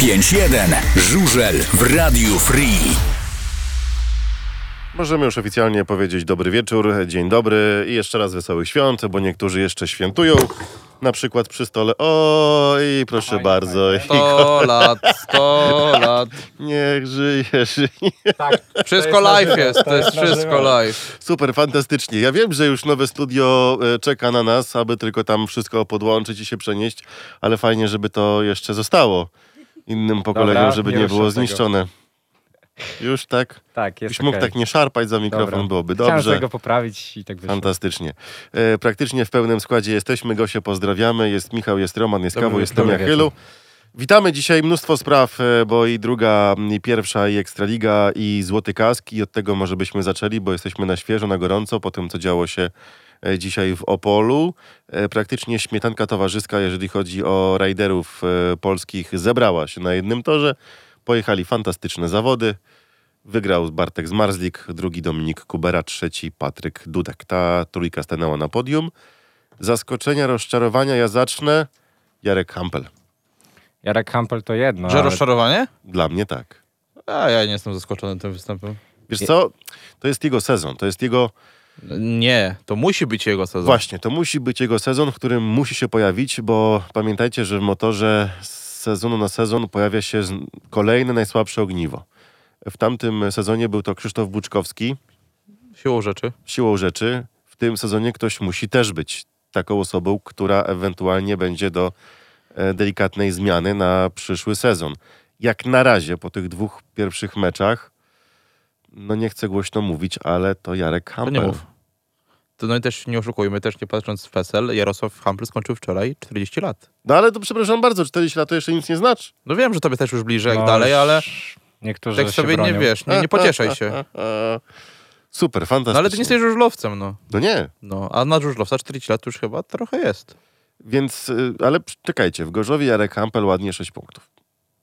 5.1. Żużel w Radiu Free. Możemy już oficjalnie powiedzieć dobry wieczór, dzień dobry i jeszcze raz wesołych świąt, bo niektórzy jeszcze świętują. Na przykład przy stole, oj, proszę bardzo. 100 lat. Niech żyje. Tak, wszystko live jest, to jest wszystko live. Super, fantastycznie. Ja wiem, że już nowe studio czeka na nas, aby tylko tam wszystko podłączyć i się przenieść, ale fajnie, żeby to jeszcze zostało innym pokoleniom, żeby nie było zniszczone. Już tak? Tak, jest. Byś mógł tak nie szarpać za mikrofon, dobra. Byłoby dobrze. Chciałem tego poprawić i tak wyszło. Fantastycznie. Praktycznie w pełnym składzie jesteśmy. Gosię pozdrawiamy. Jest Michał, jest Roman, jest Kawo, jest Tomia Chylu. Witamy dzisiaj mnóstwo spraw, bo i druga, i pierwsza, i Ekstraliga, i Złoty Kask. I od tego może byśmy zaczęli, bo jesteśmy na świeżo, na gorąco po tym, co działo się dzisiaj w Opolu. Praktycznie śmietanka towarzyska, jeżeli chodzi o rajderów polskich, zebrała się na jednym torze. Pojechali fantastyczne zawody. Wygrał Bartek Zmarzlik, drugi Dominik Kubera, trzeci Patryk Dudek. Ta trójka stanęła na podium. Zaskoczenia, rozczarowania, ja zacznę. Jarek Hampel. Jarek Hampel to jedno. Że rozczarowanie? Dla mnie tak. A ja nie jestem zaskoczony tym występem. Wiesz co? To jest jego sezon, to jest jego... Nie, to musi być jego sezon. Właśnie, to musi być jego sezon, w którym musi się pojawić, bo pamiętajcie, że w motorze... sezonu na sezon pojawia się kolejne najsłabsze ogniwo. W tamtym sezonie był to Krzysztof Buczkowski. Siłą rzeczy. W tym sezonie ktoś musi też być taką osobą, która ewentualnie będzie do delikatnej zmiany na przyszły sezon. Jak na razie po tych dwóch pierwszych meczach, no nie chcę głośno mówić, ale to Jarek Hampel. To nie mów. No i też nie oszukujmy, też nie patrząc w PESEL, Jarosław Hampel skończył wczoraj 40 lat. No ale to przepraszam bardzo, 40 lat to jeszcze nic nie znaczy. No wiem, że tobie też już bliżej, no, jak dalej, ale niektórzy tak sobie bronią. Nie wiesz, nie pocieszaj się. Super, fantastycznie. No ale ty nie jesteś żużlowcem, no. No nie. No, a na żużlowca 40 lat już chyba trochę jest. Więc, ale czekajcie, w Gorzowie Jarek Hampel ładnie 6 punktów.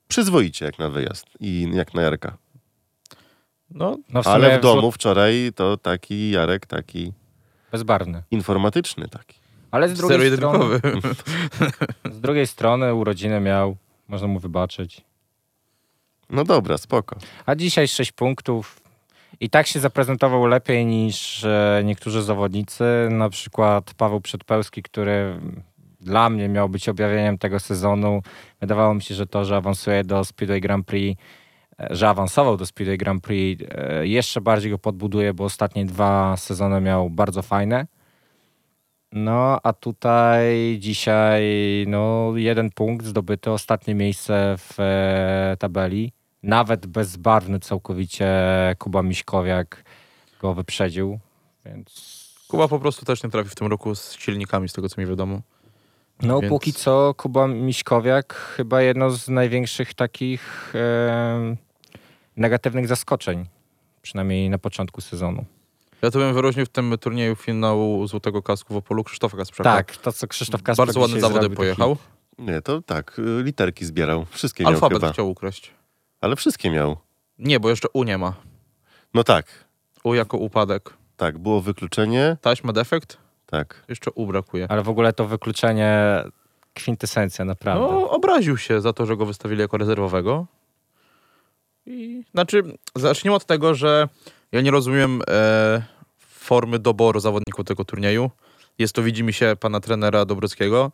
Przyzwoicie jak na wyjazd i jak na Jarka. No w ale w domu wczoraj to taki Jarek, taki... bezbarwny. Informatyczny taki. Ale z drugiej strony urodziny miał, można mu wybaczyć. No dobra, spoko. A dzisiaj 6 punktów i tak się zaprezentował lepiej niż niektórzy zawodnicy, na przykład Paweł Przedpełski, który dla mnie miał być objawieniem tego sezonu. Wydawało mi się, że to, że awansuje do Speedway Grand Prix, że awansował do Speedway Grand Prix, jeszcze bardziej go podbuduje, bo ostatnie 2 sezony miał bardzo fajne. No, a tutaj dzisiaj 1 punkt zdobyty, ostatnie miejsce w tabeli. Nawet bezbarwny całkowicie Kuba Miśkowiak go wyprzedził, więc... Kuba po prostu też nie trafi w tym roku z silnikami, z tego co mi wiadomo. No więc... póki co Kuba Miśkowiak chyba jedno z największych takich negatywnych zaskoczeń, przynajmniej na początku sezonu. Ja to bym wyróżnił w tym turnieju finału Złotego Kasku w Opolu Krzysztofa Kasprzaka. Tak, to co Krzysztof Kasprzak. Bardzo ładne zawody pojechał. Nie, to tak, literki zbierał. Wszystkie miał. Alfabet chyba chciał ukraść. Ale wszystkie miał. Nie, bo jeszcze U nie ma. No tak. U jako upadek. Tak, było wykluczenie. Taśma defekt. Tak. Jeszcze U brakuje. Ale w ogóle to wykluczenie, kwintesencja naprawdę. No, obraził się za to, że go wystawili jako rezerwowego. I znaczy, zacznijmy od tego, że ja nie rozumiem formy doboru zawodników tego turnieju. Jest to, widzi mi się, pana trenera Dobrockiego.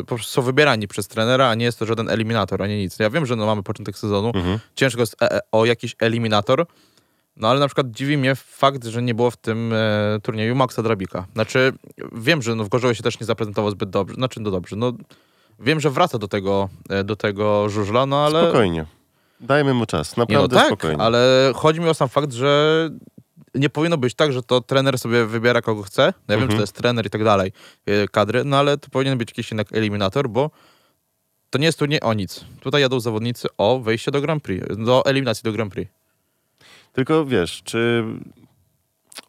Po prostu są wybierani przez trenera, a nie jest to żaden eliminator, ani nic. Ja wiem, że mamy początek sezonu. Ciężko jest o jakiś eliminator. No ale na przykład dziwi mnie fakt, że nie było w tym turnieju Maxa Drabika. Znaczy, wiem, że w Gorzowie się też nie zaprezentował zbyt dobrze. Znaczy, no dobrze, no wiem, że wraca do tego żużla, no ale... Spokojnie. Dajmy mu czas. Naprawdę tak, spokojnie. Ale chodzi mi o sam fakt, że nie powinno być tak, że to trener sobie wybiera kogo chce. Ja wiem, że to jest trener i tak dalej, kadry, no ale to powinien być jakiś jednak eliminator, bo to nie jest turniej o nic. Tutaj jadą zawodnicy o wejście do Grand Prix, do eliminacji do Grand Prix. Tylko wiesz, czy...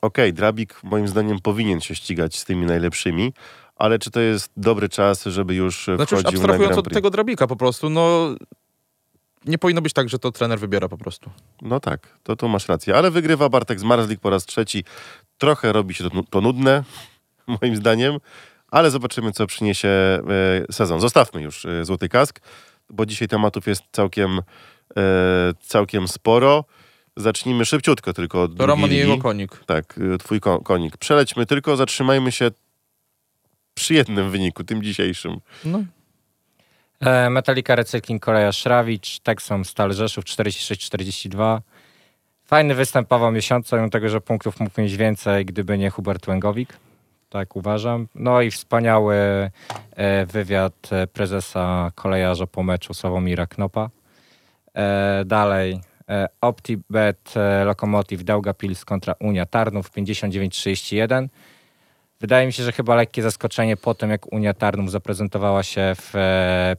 Okej, Drabik moim zdaniem powinien się ścigać z tymi najlepszymi, ale czy to jest dobry czas, żeby już wchodził już na Grand Prix? Od tego Drabika po prostu, no... Nie powinno być tak, że to trener wybiera po prostu. No tak, to masz rację. Ale wygrywa Bartek Zmarzlik po raz trzeci. Trochę robi się to nudne, moim zdaniem, ale zobaczymy, co przyniesie sezon. Zostawmy już Złoty Kask. bo dzisiaj tematów jest całkiem sporo. Zacznijmy szybciutko tylko. To Roman i jego konik. Tak, twój konik. Przelećmy tylko, zatrzymajmy się przy jednym wyniku, tym dzisiejszym. No. Metallica Recykling Korea Szrawicz, Texom Stal Rzeszów 46-42. Fajny występ Pawła Miesiąca, mimo tego, że punktów mógł mieć więcej, gdyby nie Hubert Łęgowik. Tak uważam. No i wspaniały wywiad prezesa kolejarza po meczu Sławomira Knopa. Dalej OptiBet Lokomotiv Daugavpils kontra Unia Tarnów 59-31. Wydaje mi się, że chyba lekkie zaskoczenie po tym, jak Unia Tarnów zaprezentowała się w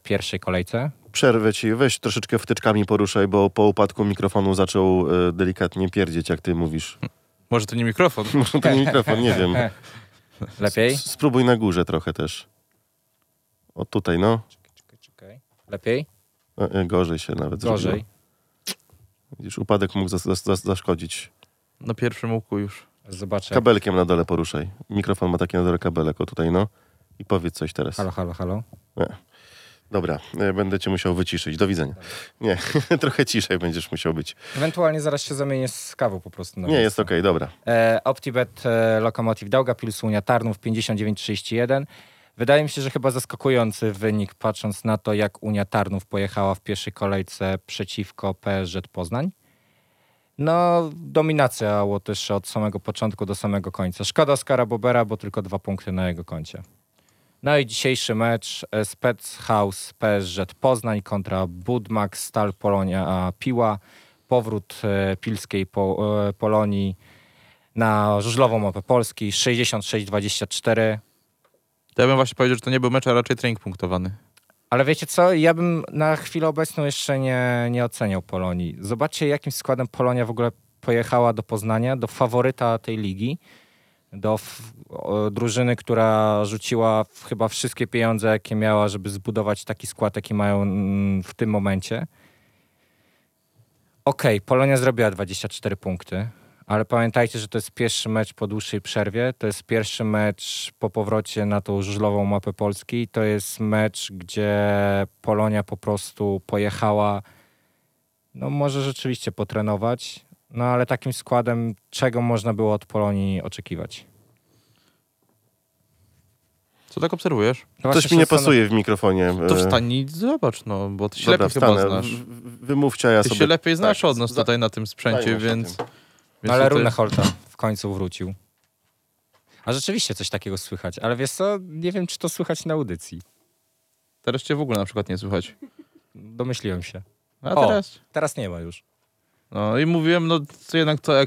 pierwszej kolejce. Przerwę ci, weź troszeczkę wtyczkami poruszaj, bo po upadku mikrofonu zaczął delikatnie pierdzieć, jak ty mówisz. Może to nie mikrofon? Może to nie mikrofon, nie wiem. Lepiej? Spróbuj na górze trochę też. O tutaj, no. Czekaj. Lepiej? Gorzej się nawet zrobiło. Gorzej. Widzisz, upadek mógł zaszkodzić. Na pierwszym łuku już. Zobaczę. Kabelkiem na dole poruszaj. Mikrofon ma taki na dole kabelek, o tutaj, no. I powiedz coś teraz. Halo. Nie. Dobra, będę cię musiał wyciszyć. Do widzenia. Dobra. Nie, trochę ciszej będziesz musiał być. Ewentualnie zaraz się zamienię z kawą po prostu. Nie, jest okej, dobra. OptiBet Lokomotiv Daugavpils Unia Tarnów 59-31. Wydaje mi się, że chyba zaskakujący wynik, patrząc na to, jak Unia Tarnów pojechała w pierwszej kolejce przeciwko PSZ Poznań. No, dominacja Łotyszy od samego początku do samego końca. Szkoda Oskara Bobera, bo tylko 2 punkty na jego koncie. No i dzisiejszy mecz Spetshaus PSZ Poznań kontra Budmak Stal Polonia Piła. Powrót pilskiej Polonii na żużlową mapę Polski 66-24. To ja bym właśnie powiedział, że to nie był mecz, a raczej trening punktowany. Ale wiecie co, ja bym na chwilę obecną jeszcze nie oceniał Polonii. Zobaczcie, jakim składem Polonia w ogóle pojechała do Poznania, do faworyta tej ligi, do drużyny, która rzuciła chyba wszystkie pieniądze, jakie miała, żeby zbudować taki skład, jaki mają w tym momencie. Okej, Polonia zrobiła 24 punkty, ale pamiętajcie, że to jest pierwszy mecz po dłuższej przerwie, to jest pierwszy mecz po powrocie na tą żużlową mapę Polski, to jest mecz, gdzie Polonia po prostu pojechała, no może rzeczywiście potrenować, no ale takim składem, czego można było od Polonii oczekiwać? Co tak obserwujesz? Coś mi nie pasuje w mikrofonie. To wstań i zobacz, no, bo ty się lepiej chyba znasz. Wymówcie, a ja sobie... Ty się lepiej znasz od nas tutaj na tym sprzęcie, więc... Ale Rune Holta w końcu wrócił. A rzeczywiście coś takiego słychać, ale wiesz co, nie wiem, czy to słychać na audycji. Teraz cię w ogóle na przykład nie słychać. Domyśliłem się. A teraz? Teraz nie ma już. No i mówiłem, no to jednak to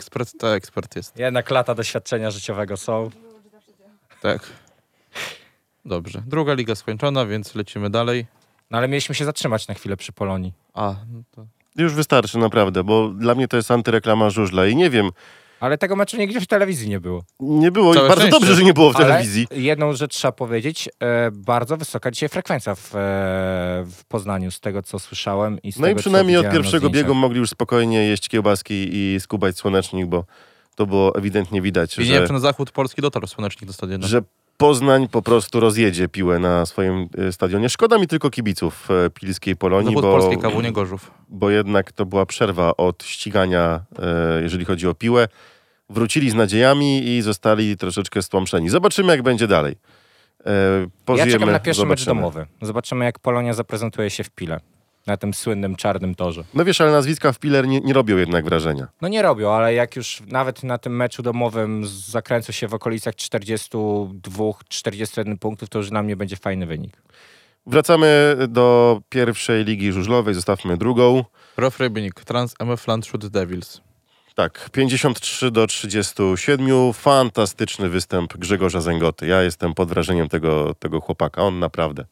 ekspert jest. Jednak lata doświadczenia życiowego są. Tak. Dobrze. 2. liga skończona, więc lecimy dalej. No ale mieliśmy się zatrzymać na chwilę przy Polonii. No to... Już wystarczy naprawdę, bo dla mnie to jest antyreklama żużla i nie wiem. Ale tego meczu nigdzie w telewizji nie było. Nie było i bardzo dobrze, że nie było w telewizji. Ale jedną rzecz trzeba powiedzieć, bardzo wysoka dzisiaj frekwencja w Poznaniu, z tego co słyszałem. I z tego, i przynajmniej od pierwszego biegu mogli już spokojnie jeść kiełbaski i skubać słonecznik, bo to było ewidentnie widać. I nie wiem, czy na zachód Polski dotarł słonecznik do stadionu. Że Poznań po prostu rozjedzie piłę na swoim stadionie. Szkoda mi tylko kibiców pilskiej Polonii, bo jednak to była przerwa od ścigania, jeżeli chodzi o piłę. Wrócili z nadziejami i zostali troszeczkę stłamszeni. Zobaczymy, jak będzie dalej. Pożyjemy, ja czekam na pierwszy mecz domowy. Zobaczymy, jak Polonia zaprezentuje się w Pile. Na tym słynnym czarnym torze. No wiesz, ale nazwiska w Piler nie robią jednak wrażenia. No nie robią, ale jak już nawet na tym meczu domowym zakręcą się w okolicach 42-41 punktów, to już na mnie będzie fajny wynik. Wracamy do pierwszej ligi żużlowej, zostawmy drugą. Rof Rybnik, Trans MF Landshut Devils. Tak, 53-37, fantastyczny występ Grzegorza Zęgoty. Ja jestem pod wrażeniem tego chłopaka, on naprawdę...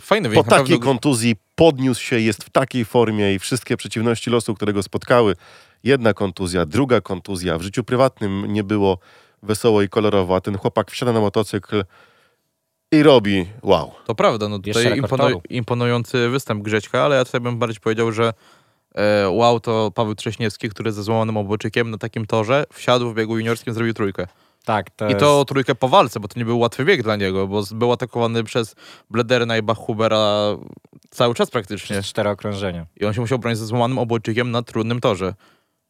Fajny wynik. Po takiej kontuzji podniósł się, jest w takiej formie i wszystkie przeciwności losu, które go spotkały. Jedna kontuzja, druga kontuzja. W życiu prywatnym nie było wesoło i kolorowo, a ten chłopak wsiada na motocykl i robi wow. To prawda, no tutaj imponujący występ Grzećka, ale ja tutaj bym bardziej powiedział, że wow to Paweł Trześniewski, który ze złamanym obojczykiem na takim torze wsiadł w biegu juniorskim, zrobił trójkę. Tak, to to trójkę po walce, bo to nie był łatwy bieg dla niego, bo był atakowany przez Blederna i Bachhubera Cały czas praktycznie. Przez 4 okrążenia. I on się musiał bronić ze złamanym obojczykiem na trudnym torze.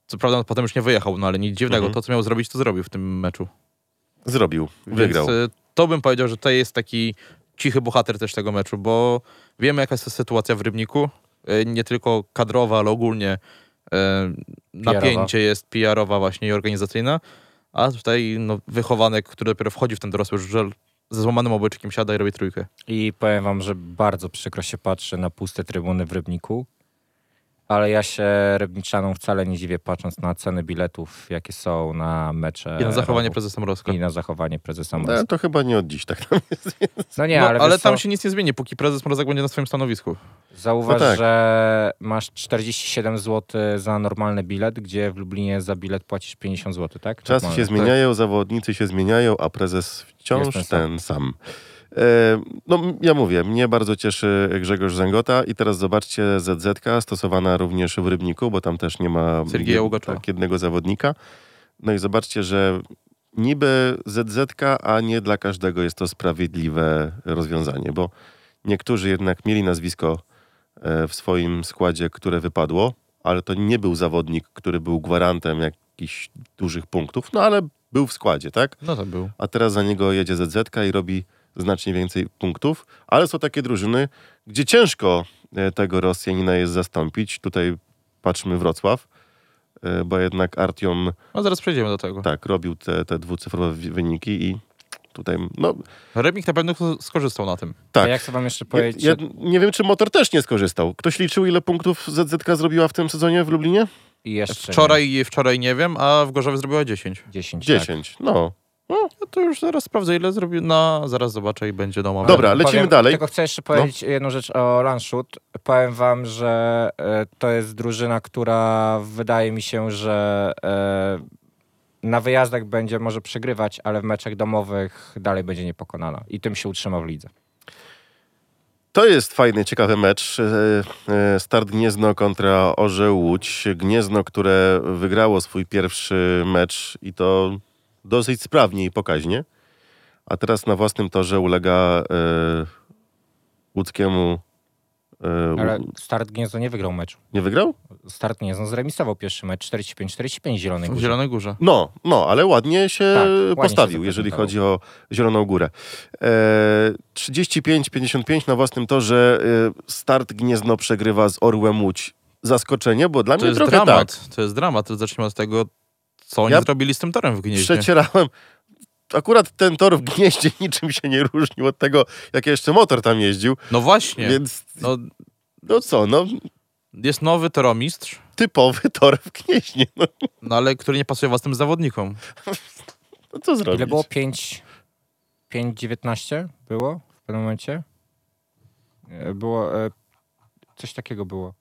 Co prawda potem już nie wyjechał, no ale nic dziwnego. To, co miał zrobić, to zrobił w tym meczu. Zrobił. Wygrał. Więc to bym powiedział, że to jest taki cichy bohater też tego meczu, bo wiemy, jaka jest sytuacja w Rybniku. Nie tylko kadrowa, ale ogólnie napięcie jest PR-owa właśnie i organizacyjna. A tutaj wychowanek, który dopiero wchodzi w ten dorosły żel, ze złamanym obojczykiem siada i robi trójkę. I powiem wam, że bardzo przykro się patrzy na puste trybuny w Rybniku, ale ja się rybniczanom wcale nie dziwię, patrząc na ceny biletów, jakie są na mecze. I na zachowanie prezesa Mrozka. No, to chyba nie od dziś tak tam jest. No nie, ale tam się nic nie zmieni, póki prezes Mrozek będzie na swoim stanowisku. Zauważ, że masz 47 zł za normalny bilet, gdzie w Lublinie za bilet płacisz 50 zł, tak? Czasy się zmieniają, zawodnicy się zmieniają, a prezes wciąż ten sam. No ja mówię, mnie bardzo cieszy Grzegorz Zęgota i teraz zobaczcie ZZ-ka stosowana również w Rybniku, bo tam też nie ma jednego zawodnika. No i zobaczcie, że niby ZZ-ka, a nie dla każdego jest to sprawiedliwe rozwiązanie, bo niektórzy jednak mieli nazwisko w swoim składzie, które wypadło, ale to nie był zawodnik, który był gwarantem jakichś dużych punktów, no ale był w składzie, tak? No to był. A teraz za niego jedzie ZZ-ka i robi znacznie więcej punktów, ale są takie drużyny, gdzie ciężko tego Rosjanina jest zastąpić. Tutaj patrzmy Wrocław, bo jednak Artiom... No zaraz przejdziemy do tego. Tak, robił te dwucyfrowe wyniki i tutaj... No, Rybnik na pewno skorzystał na tym. Tak. A jak chcę wam jeszcze powiedzieć... Ja nie wiem, czy Motor też nie skorzystał. Ktoś liczył, ile punktów ZZ-ka zrobiła w tym sezonie w Lublinie? Wczoraj nie wiem, a w Gorzowie zrobiła 10. 10, tak. No, to już zaraz sprawdzę, ile zrobił. No, zaraz zobaczę i będzie doma. Dobra, lecimy dalej. Tylko chcę jeszcze powiedzieć jedną rzecz o Landshut. Powiem wam, że to jest drużyna, która wydaje mi się, że na wyjazdach będzie może przegrywać, ale w meczach domowych dalej będzie niepokonana. I tym się utrzyma w lidze. To jest fajny, ciekawy mecz. Start Gniezno kontra Orzeł Łódź. Gniezno, które wygrało swój pierwszy mecz i to... dosyć sprawnie i pokaźnie, a teraz na własnym torze ulega łódzkiemu... Ale Start Gniezno nie wygrał meczu. Nie wygrał? Start Gniezno zremisował pierwszy mecz 45-45 w Zielonej Górze. No, ale ładnie się postawił, jeżeli chodzi o Zieloną Górę. 35-55 na własnym torze Start Gniezno przegrywa z Orłem Łódź. Zaskoczenie, bo dla mnie trochę dramat. Tak. To jest dramat, to zaczniemy od tego... Co oni zrobili z tym torem w Gnieźnie? Przecierałem. Akurat ten tor w Gnieźnie niczym się nie różnił od tego, jak jeszcze Motor tam jeździł. No właśnie. Więc jest nowy toromistrz. Typowy tor w Gnieźnie. No ale który nie pasuje własnym zawodnikom. No co zrobić? Ile było? 5,19 było w pewnym momencie? Było... coś takiego było.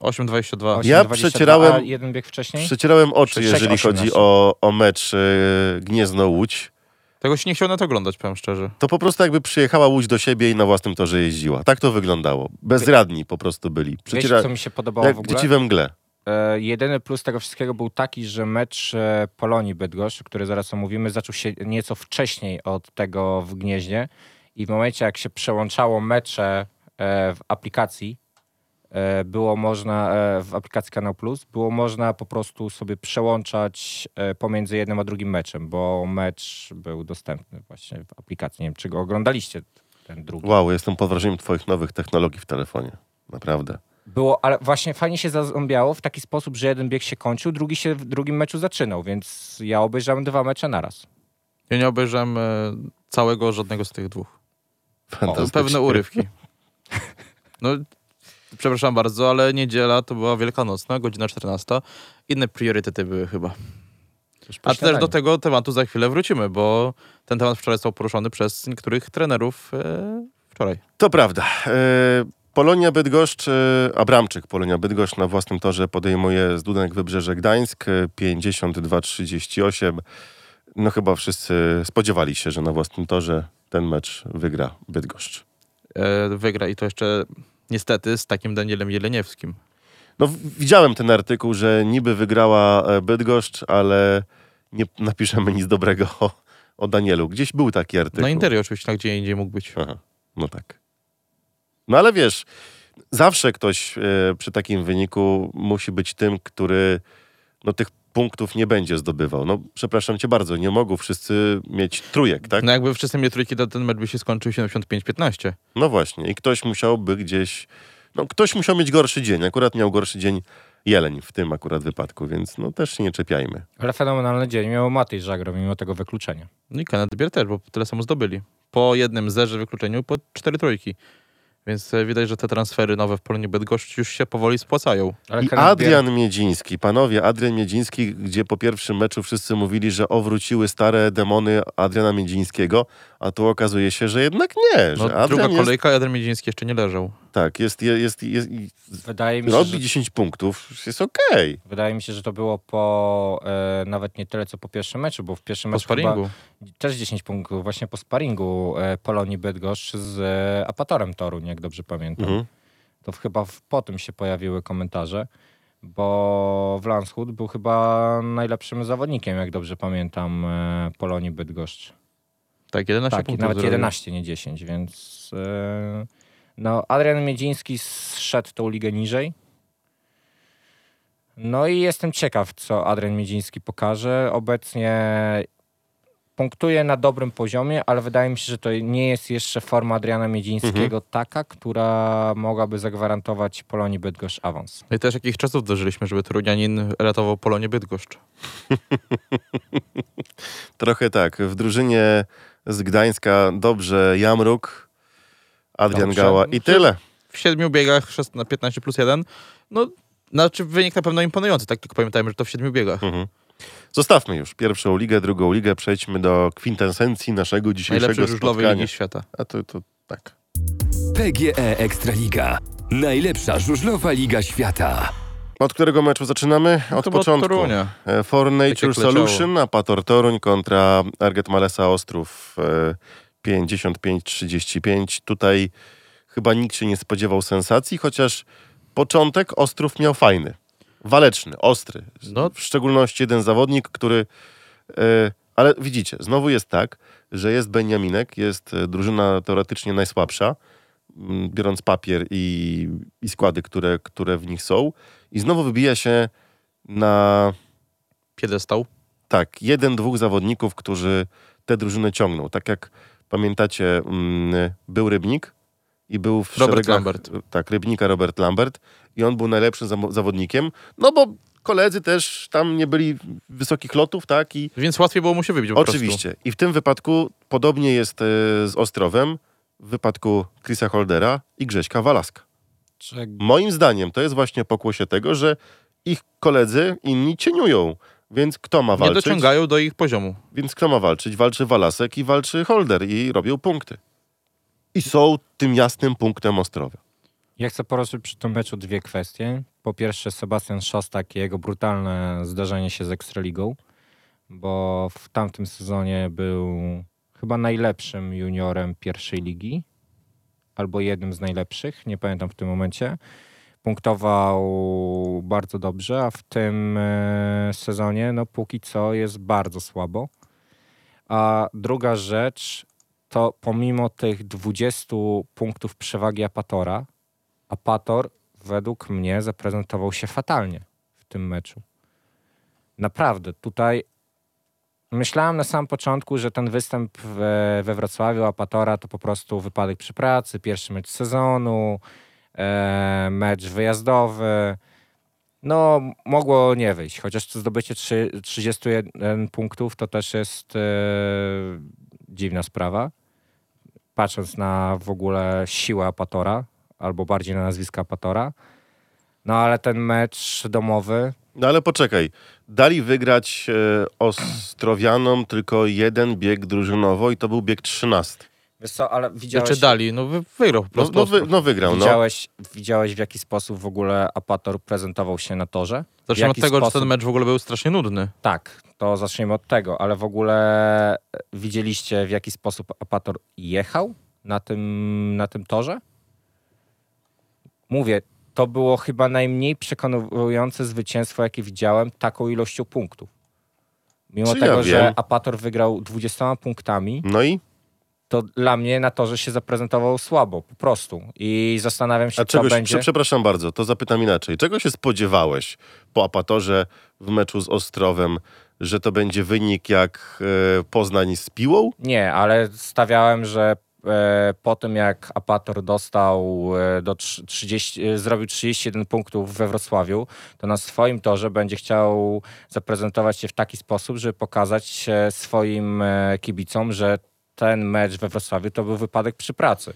8,22. Ja przecierałem oczy, jeżeli chodzi o mecz Gniezno-Łódź. Tego się nie chciał na to oglądać, powiem szczerze. To po prostu jakby przyjechała Łódź do siebie i na własnym torze jeździła. Tak to wyglądało. Bezradni po prostu byli. Wiecie, co mi się podobało w ogóle? Dzieci we mgle. Jedyny plus tego wszystkiego był taki, że mecz Polonii-Bydgoszcz, który zaraz omówimy, zaczął się nieco wcześniej od tego w Gnieźnie. I w momencie, jak się przełączało mecze w aplikacji, było można, w aplikacji Kanał Plus, było można po prostu sobie przełączać pomiędzy jednym a drugim meczem, bo mecz był dostępny właśnie w aplikacji. Nie wiem, czy go oglądaliście, ten drugi. Wow, jestem pod wrażeniem twoich nowych technologii w telefonie. Naprawdę. Było, ale właśnie fajnie się zazębiało w taki sposób, że jeden bieg się kończył, drugi się w drugim meczu zaczynał, więc ja obejrzałem 2 mecze naraz. Ja nie obejrzałem całego, żadnego z tych dwóch. Fantastycznie. Pewne urywki. No... Przepraszam bardzo, ale niedziela to była wielkanocna, godzina 14. Inne priorytety były chyba. A też do tego tematu za chwilę wrócimy, bo ten temat wczoraj został poruszony przez niektórych trenerów wczoraj. To prawda. Polonia Bydgoszcz, Abramczyk Polonia Bydgoszcz na własnym torze podejmuje Zdunek Wybrzeże Gdańsk 52-38. No chyba wszyscy spodziewali się, że na własnym torze ten mecz wygra Bydgoszcz. Wygra i to jeszcze... Niestety z takim Danielem Jeleniewskim. No widziałem ten artykuł, że niby wygrała Bydgoszcz, ale nie napiszemy nic dobrego o Danielu. Gdzieś był taki artykuł. Na Interio oczywiście, gdzie indziej mógł być. Aha, no tak. No ale wiesz, zawsze ktoś przy takim wyniku musi być tym, który no, tych punktów nie będzie zdobywał. No przepraszam cię bardzo, nie mogą wszyscy mieć trójek, tak? No jakby wszyscy mieli trójki, to ten mecz by się skończył 75-15. No właśnie i ktoś musiałby gdzieś... No ktoś musiał mieć gorszy dzień. Akurat miał gorszy dzień Jeleń w tym akurat wypadku, więc no też się nie czepiajmy. Ale fenomenalny dzień miał Matej Żagro mimo tego wykluczenia. No i Kanadybier też, bo tyle samo zdobyli. Po jednym zerze wykluczeniu, po 4 trójki. Więc widać, że te transfery nowe w Polonii Bydgoszcz już się powoli spłacają. I Adrian Miedziński, panowie, Adrian Miedziński, gdzie po pierwszym meczu wszyscy mówili, że wróciły stare demony Adriana Miedzińskiego, a tu okazuje się, że jednak nie. Że no, druga kolejka, Adrian Miedziński jeszcze nie leżał. Tak, wydaje mi się, robi 10 punktów, jest okej. Wydaje mi się, że to było po nawet nie tyle, co po pierwszym meczu, bo w pierwszym meczu sparingu też 10 punktów, właśnie po sparingu Polonii Bydgoszcz z Apatorem Toruń, jak dobrze pamiętam. Mhm. To chyba po tym się pojawiły komentarze, bo Wlanschut był chyba najlepszym zawodnikiem, jak dobrze pamiętam, Polonii Bydgoszcz. Tak, 11 punktów. Nawet 11, nie 10, więc... No, Adrian Miedziński zszedł tą ligę niżej. No i jestem ciekaw, co Adrian Miedziński pokaże. Obecnie punktuje na dobrym poziomie, ale wydaje mi się, że to nie jest jeszcze forma Adriana Miedzińskiego taka, która mogłaby zagwarantować Polonii Bydgoszcz awans. I też jakich czasów dożyliśmy, żeby Trunianin ratował Polonię Bydgoszcz. Trochę tak. W drużynie z Gdańska dobrze Jamruk, Adrian Gała i tyle. W 7 biegach 15 plus 1. No, znaczy wynik na pewno imponujący, tak? Tylko pamiętajmy, że to w 7 biegach. Mhm. Zostawmy już pierwszą ligę, drugą ligę. Przejdźmy do kwintesencji naszego dzisiejszego najlepszej spotkania. Najlepszej żużlowej ligi świata. A to tak. PGE Ekstraliga. Najlepsza żużlowa liga świata. Od którego meczu zaczynamy? Od początku. For Nature Solution, Apator Toruń kontra Arget Malesa Ostrów. 55-35. Tutaj chyba nikt się nie spodziewał sensacji, chociaż początek Ostrów miał fajny. Waleczny, ostry. No. W szczególności jeden zawodnik, który... ale widzicie, znowu jest tak, że jest Beniaminek, jest drużyna teoretycznie najsłabsza, biorąc papier i składy, które w nich są. I znowu wybija się na... piedestał. Tak, 1-2 zawodników, którzy te drużyny ciągną. Tak jak pamiętacie, był Rybnik i był w Robert Lambert. Tak, Rybnika Robert Lambert i on był najlepszym zawodnikiem, no bo koledzy też tam nie byli wysokich lotów, tak? I... więc łatwiej było mu się wybić po prostu. Oczywiście. I w tym wypadku podobnie jest z Ostrowem, w wypadku Chrisa Holdera i Grześka Walaska. Moim zdaniem to jest właśnie pokłosie tego, że ich koledzy inni cieniują. Więc kto ma walczyć? Nie dociągają do ich poziomu. Więc kto ma walczyć? Walczy Walasek i walczy Holder i robią punkty. I są tym jasnym punktem Ostrowia. Ja chcę poruszyć przy tym meczu dwie kwestie. Po pierwsze Sebastian Szostak i jego brutalne zdarzenie się z Ekstraligą, bo w tamtym sezonie był chyba najlepszym juniorem pierwszej ligi, albo jednym z najlepszych, nie pamiętam w tym momencie. Punktował bardzo dobrze, a w tym sezonie no póki co jest bardzo słabo. A druga rzecz to pomimo tych 20 punktów przewagi Apatora, Apator według mnie zaprezentował się fatalnie w tym meczu. Naprawdę, tutaj myślałem na samym początku, że ten występ we Wrocławiu Apatora to po prostu wypadek przy pracy, pierwszy mecz sezonu, mecz wyjazdowy. No, mogło nie wyjść. Chociaż to zdobycie 31 punktów to też jest dziwna sprawa. Patrząc na w ogóle siłę Apatora, albo bardziej na nazwiska Apatora. No, ale ten mecz domowy... No, ale poczekaj. Dali wygrać Ostrowianom tylko jeden bieg drużynowo i to był bieg 13. Wiesz co, ale widziałeś... Znaczy dali, no wygrał po prostu. No wygrał, Widziałeś w jaki sposób w ogóle Apator prezentował się na torze? Zacznijmy od tego, że ten mecz w ogóle był strasznie nudny. Tak, to zacznijmy od tego, ale w ogóle widzieliście w jaki sposób Apator jechał na tym torze? Mówię, to było chyba najmniej przekonujące zwycięstwo, jakie widziałem, taką ilością punktów. Mimo tego, że Apator wygrał 20 punktami. No i? to dla mnie na torze się zaprezentował słabo, po prostu. I zastanawiam się, co będzie. Przepraszam bardzo, to zapytam inaczej. Czego się spodziewałeś po Apatorze w meczu z Ostrowem? Że to będzie wynik jak Poznań z Piłą? Nie, ale stawiałem, że po tym jak Apator dostał do 30, zrobił 31 punktów we Wrocławiu, to na swoim torze będzie chciał zaprezentować się w taki sposób, żeby pokazać swoim kibicom, że ten mecz we Wrocławiu to był wypadek przy pracy.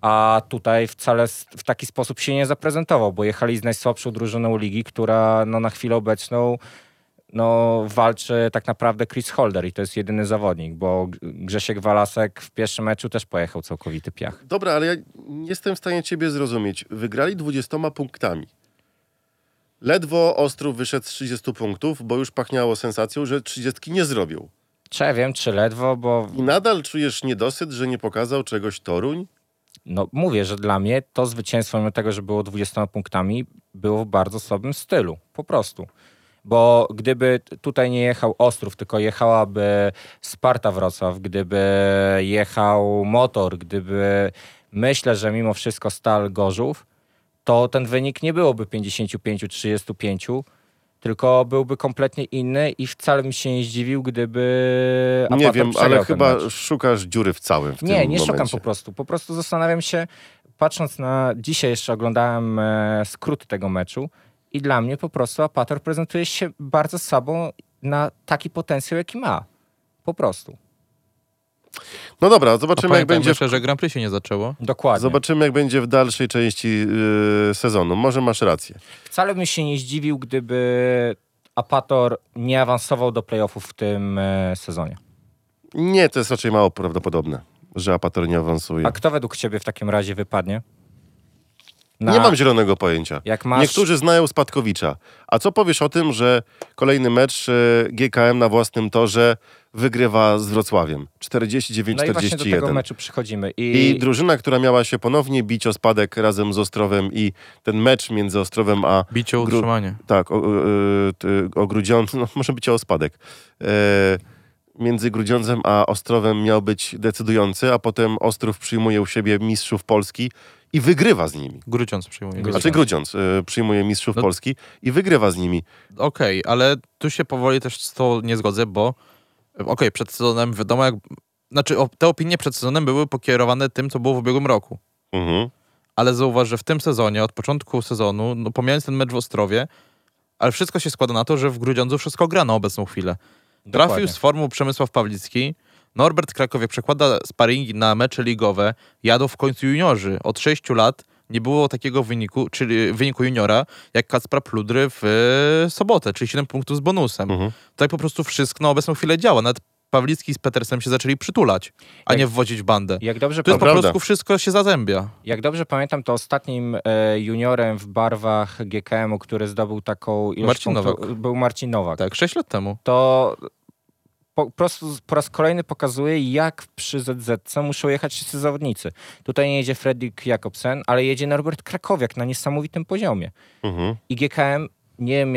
A tutaj wcale w taki sposób się nie zaprezentował, bo jechali z najsłabszą drużyną ligi, która no, na chwilę obecną no, walczy tak naprawdę Chris Holder i to jest jedyny zawodnik, bo Grzesiek Walasek w pierwszym meczu też pojechał całkowity piach. Dobra, ale ja nie jestem w stanie ciebie zrozumieć. Wygrali 20 punktami. Ledwo Ostrów wyszedł z 30 punktów, bo już pachniało sensacją, że 30 nie zrobił. Czy wiem, czy ledwo, bo... I nadal czujesz niedosyt, że nie pokazał czegoś Toruń? No mówię, że dla mnie to zwycięstwo, mimo tego, że było 20 punktami, było w bardzo słabym stylu, po prostu. Bo gdyby tutaj nie jechał Ostrów, tylko jechałaby Sparta Wrocław, gdyby jechał Motor, gdyby, myślę, że mimo wszystko Stal Gorzów, to ten wynik nie byłoby 55-35, tylko byłby kompletnie inny i wcale bym się nie zdziwił, gdyby... Nie wiem, ale chyba mecz. Szukasz dziury w całym w tym momencie. Nie szukam po prostu. Po prostu zastanawiam się, patrząc na... Dzisiaj jeszcze oglądałem skrót tego meczu i dla mnie po prostu Apator prezentuje się bardzo słabo na taki potencjał, jaki ma. Po prostu. No dobra, zobaczymy jak będzie... Myślę, że Grand Prix się nie zaczęło. Dokładnie. Zobaczymy jak będzie w dalszej części sezonu. Może masz rację. Wcale bym się nie zdziwił, gdyby Apator nie awansował do playoffów w tym sezonie. Nie, to jest raczej mało prawdopodobne, że Apator nie awansuje. A kto według ciebie w takim razie wypadnie? Nie mam zielonego pojęcia. Niektórzy znają Spadkowicza. A co powiesz o tym, że kolejny mecz GKM na własnym torze wygrywa z Wrocławiem? 49-41. No i właśnie do tego meczu przychodzimy. I drużyna, która miała się ponownie bić o spadek razem z Ostrowem i ten mecz między Ostrowem a... Bicie o utrzymanie. Tak, o Grudziądzu, no może bicie o spadek. Między Grudziądzem a Ostrowem miał być decydujący, a potem Ostrów przyjmuje u siebie mistrzów Polski i wygrywa z nimi. Grudziądz przyjmuje. Znaczy Grudziądz przyjmuje mistrzów Polski i wygrywa z nimi. Okej, ale tu się powoli też z tą nie zgodzę, bo okej, przed sezonem wiadomo jak... Znaczy te opinie przed sezonem były pokierowane tym, co było w ubiegłym roku. Mhm. Ale zauważ, że w tym sezonie, od początku sezonu, no pomijając ten mecz w Ostrowie, ale wszystko się składa na to, że w Grudziądzu wszystko gra na obecną chwilę. Dokładnie. Trafił z formą Przemysław Pawlicki, Norbert Krakowiak przekłada sparingi na mecze ligowe, jadą w końcu juniorzy. Od 6 lat nie było takiego wyniku, czyli wyniku juniora, jak Kacpra Pludry w sobotę, czyli 7 punktów z bonusem. Mhm. Tak po prostu wszystko na obecną chwilę działa. Nawet Pawlicki z Petersem się zaczęli przytulać, a nie wwodzić w bandę. Jak dobrze to jest po prostu wszystko się zazębia. Jak dobrze pamiętam, to ostatnim juniorem w barwach GKM-u, który zdobył taką ilość punktów, był Marcin Nowak. Tak, 6 lat temu. To... Po prostu po raz kolejny pokazuje, jak przy ZZC muszą jechać wszyscy zawodnicy. Tutaj nie jedzie Fredrik Jakobsen, ale jedzie Norbert Krakowiak na niesamowitym poziomie. Mhm. I GKM, nie wiem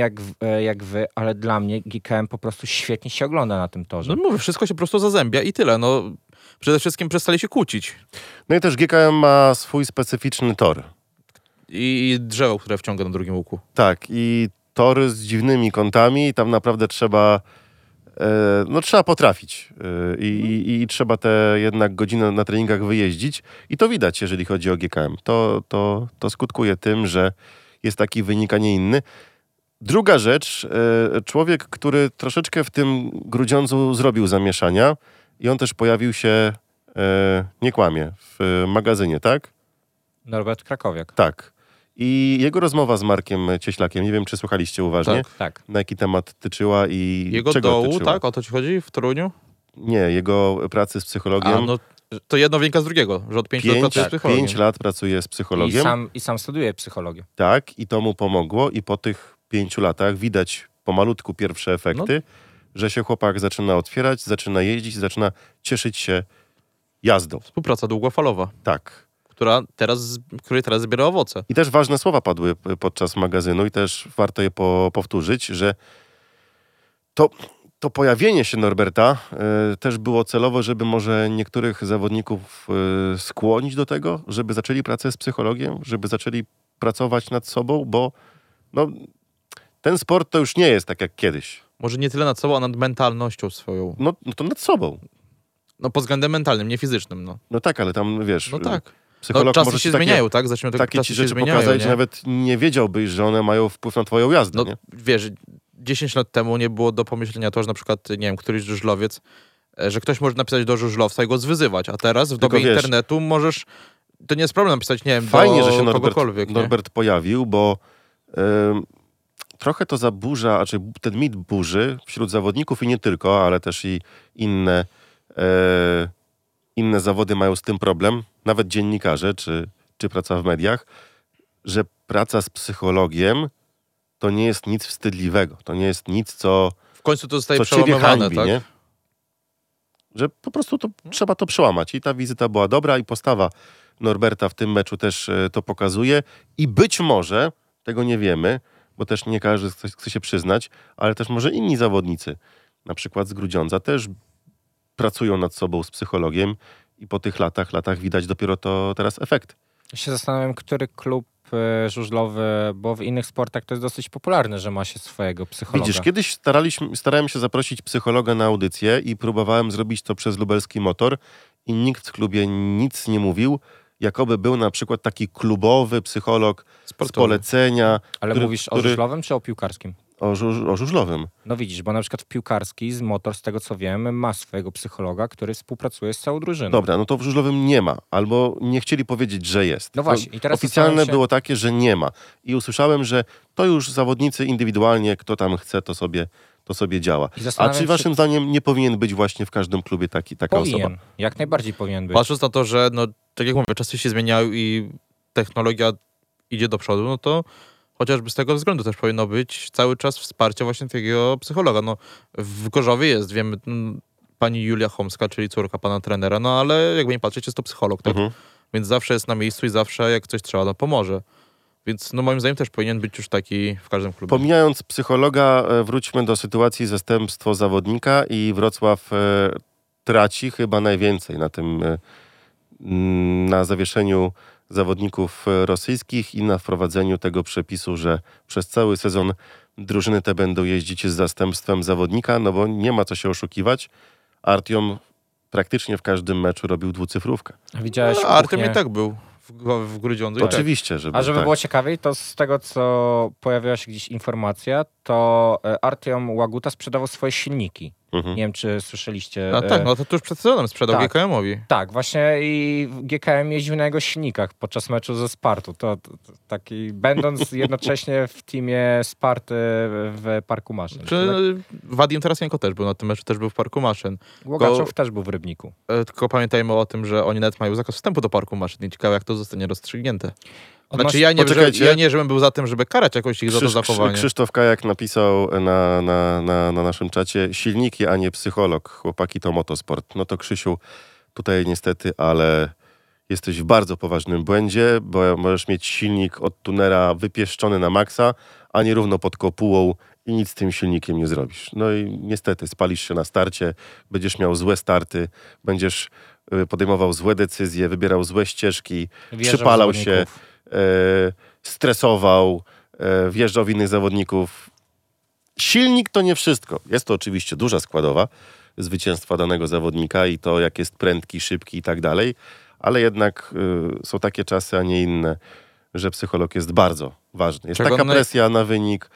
jak wy, ale dla mnie GKM po prostu świetnie się ogląda na tym torze. No mówię, wszystko się po prostu zazębia i tyle. No, przede wszystkim przestali się kłócić. No i też GKM ma swój specyficzny tor. I drzewo, które wciąga na drugim łuku. Tak, i tor z dziwnymi kątami. Tam naprawdę trzeba potrafić i trzeba te jednak godzinę na treningach wyjeździć i to widać, jeżeli chodzi o GKM. To skutkuje tym, że jest taki wynik, a nie inny. Druga rzecz, człowiek, który troszeczkę w tym Grudziądzu zrobił zamieszania i on też pojawił się, nie kłamie, w magazynie, tak? Norbert Krakowiak. Tak. I jego rozmowa z Markiem Cieślakiem, nie wiem, czy słuchaliście uważnie, tak. Na jaki temat tyczyła i jego czego dołu, tyczyła. Tak? O to ci chodzi? W Toruniu? Nie, jego pracy z psychologiem. No, to jedno wynika z drugiego, że od 5 lat pracuje z psychologiem. 5 lat pracuje z psychologiem. I sam studiuje psychologię. Tak, i to mu pomogło i po tych 5 latach widać pomalutku pierwsze efekty, że się chłopak zaczyna otwierać, zaczyna jeździć, zaczyna cieszyć się jazdą. Współpraca długofalowa. Tak. Który teraz zbiera owoce. I też ważne słowa padły podczas magazynu i też warto je powtórzyć, że to, to pojawienie się Norberta też było celowo, żeby może niektórych zawodników skłonić do tego, żeby zaczęli pracę z psychologiem, żeby zaczęli pracować nad sobą, bo no, ten sport to już nie jest tak jak kiedyś. Może nie tyle nad sobą, a nad mentalnością swoją. No to nad sobą. No pod względem mentalnym, nie fizycznym. No tak, ale tam wiesz... No tak. Psycholog czasy się zmieniają, tak? Takie ci rzeczy pokazać, że nawet nie wiedziałbyś, że one mają wpływ na twoją jazdę. No nie? Wiesz, 10 lat temu nie było do pomyślenia to, że na przykład, nie wiem, któryś żużlowiec, że ktoś może napisać do żużlowca i go zwyzywać, a teraz w dobie internetu możesz... To nie jest problem napisać, nie wiem, fajnie, że się Norbert pojawił, bo trochę to zaburza, znaczy ten mit burzy wśród zawodników i nie tylko, ale też i inne zawody mają z tym problem, nawet dziennikarze czy praca w mediach, że praca z psychologiem to nie jest nic wstydliwego, to nie jest nic, co w końcu to zostaje przełamane, tak? Nie? Że po prostu to trzeba to przełamać i ta wizyta była dobra i postawa Norberta w tym meczu też to pokazuje i być może, tego nie wiemy, bo też nie każdy chce się przyznać, ale też może inni zawodnicy, na przykład z Grudziądza, też pracują nad sobą z psychologiem i po tych latach widać dopiero to teraz efekt. Ja się zastanawiam, który klub żużlowy, bo w innych sportach to jest dosyć popularne, że ma się swojego psychologa. Widzisz, kiedyś starałem się zaprosić psychologa na audycję i próbowałem zrobić to przez Lubelski Motor i nikt w klubie nic nie mówił, jakoby był na przykład taki klubowy psycholog sportowy, z polecenia. Ale mówisz o żużlowym czy o piłkarskim? O żużlowym. No widzisz, bo na przykład w piłkarski Motor, z tego co wiem, ma swojego psychologa, który współpracuje z całą drużyną. Dobra, no to w żużlowym nie ma, albo nie chcieli powiedzieć, że jest. No właśnie. I teraz oficjalne było takie, że nie ma. I usłyszałem, że to już zawodnicy indywidualnie, kto tam chce, to sobie działa. A czy waszym zdaniem nie powinien być właśnie w każdym klubie taka osoba? Jak najbardziej powinien być. Patrząc na to, że no, tak jak mówię, czasy się zmieniają i technologia idzie do przodu, no to chociażby z tego względu też powinno być cały czas wsparcie właśnie takiego psychologa. No, w Gorzowie jest, wiemy, pani Julia Chomska, czyli córka pana trenera, no ale jakby nie patrzeć, jest to psycholog, tak? Więc zawsze jest na miejscu i zawsze jak coś trzeba, to pomoże. Więc no moim zdaniem też powinien być już taki w każdym klubie. Pomijając psychologa, wróćmy do sytuacji zastępstwo zawodnika i Wrocław traci chyba najwięcej na tym, na zawieszeniu zawodników rosyjskich i na wprowadzeniu tego przepisu, że przez cały sezon drużyny te będą jeździć z zastępstwem zawodnika, no bo nie ma co się oszukiwać. Artyom praktycznie w każdym meczu robił dwucyfrówkę. Widziałeś kuchnię? Artyom i tak był w Grudziądzu. Tak. Oczywiście, żeby... A żeby było ciekawiej, to z tego, co pojawiła się gdzieś informacja, to Artyom Łaguta sprzedawał swoje silniki. Nie wiem, czy słyszeliście. No tak, no to tuż przed sezonem sprzedał tak, GKM-owi. Tak, właśnie i GKM jeździł na jego silnikach podczas meczu ze Spartą. To taki, będąc jednocześnie w teamie Sparty w Parku Maszyn. Czy Wadim Tarasienko też był na tym meczu, też był w Parku Maszyn. Łogaczow też był w Rybniku. Tylko pamiętajmy o tym, że oni nawet mają zakaz wstępu do Parku Maszyn. Ciekawe, jak to zostanie rozstrzygnięte. Znaczy ja nie, żebym był za tym, żeby karać jakoś ich za to zachowanie. Krzysztof Kajak napisał na naszym czacie silniki, a nie psycholog. Chłopaki to motosport. No to Krzysiu, tutaj niestety, ale jesteś w bardzo poważnym błędzie, bo możesz mieć silnik od tunera wypieszczony na maksa, a nie równo pod kopułą i nic z tym silnikiem nie zrobisz. No i niestety spalisz się na starcie, będziesz miał złe starty, będziesz podejmował złe decyzje, wybierał złe ścieżki, przypalał się... stresował, wjeżdżał w innych zawodników. Silnik to nie wszystko. Jest to oczywiście duża składowa zwycięstwa danego zawodnika i to, jak jest prędki, szybki i tak dalej, ale jednak są takie czasy, a nie inne, że psycholog jest bardzo ważny. Jest taka presja na wynik,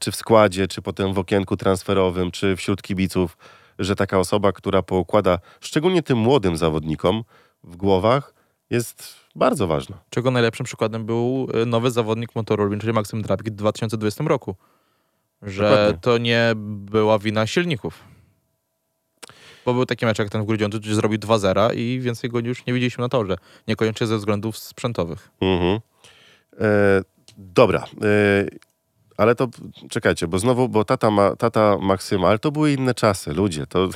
czy w składzie, czy potem w okienku transferowym, czy wśród kibiców, że taka osoba, która poukłada, szczególnie tym młodym zawodnikom w głowach, jest bardzo ważna. Czego najlepszym przykładem był nowy zawodnik Motorolbin, czyli Maksym Drabik w 2020 roku. Że dokładnie. To nie była wina silników. Bo był taki mecz jak ten w Grudziądzu, gdzie zrobił 2-0 i więcej go już nie widzieliśmy na torze. Niekoniecznie ze względów sprzętowych. Dobra. Ale to czekajcie, bo znowu, bo tata Maksyma, ale to były inne czasy, ludzie. To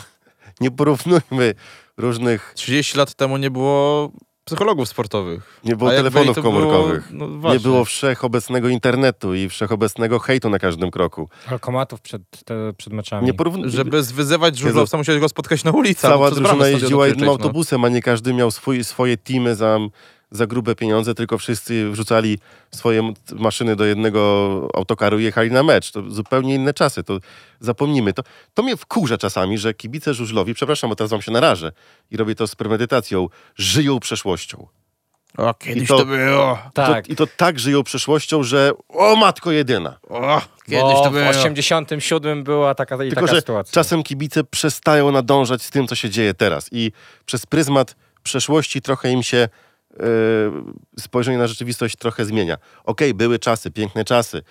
nie porównujmy różnych... 30 lat temu nie było... psychologów sportowych. Nie było telefonów komórkowych. Było, no nie było wszechobecnego internetu i wszechobecnego hejtu na każdym kroku. Alkomatów przed meczami. Żeby wyzywać żużlowca, musiałeś go spotkać na ulicy. Cała drużyna jeździła jednym autobusem, a nie każdy miał swoje teamy za grube pieniądze, tylko wszyscy wrzucali swoje maszyny do jednego autokaru i jechali na mecz. To zupełnie inne czasy, to zapomnijmy. To mnie wkurza czasami, że kibice żużlowi, przepraszam, bo teraz wam się narażę i robię to z premedytacją, żyją przeszłością. O, kiedyś to było. Tak. I to tak żyją przeszłością, że o matko jedyna. O, kiedyś to było. W 1987 była taka i taka sytuacja. Czasem kibice przestają nadążać z tym, co się dzieje teraz i przez pryzmat przeszłości trochę im się spojrzenie na rzeczywistość trochę zmienia. Okej, były czasy, piękne czasy.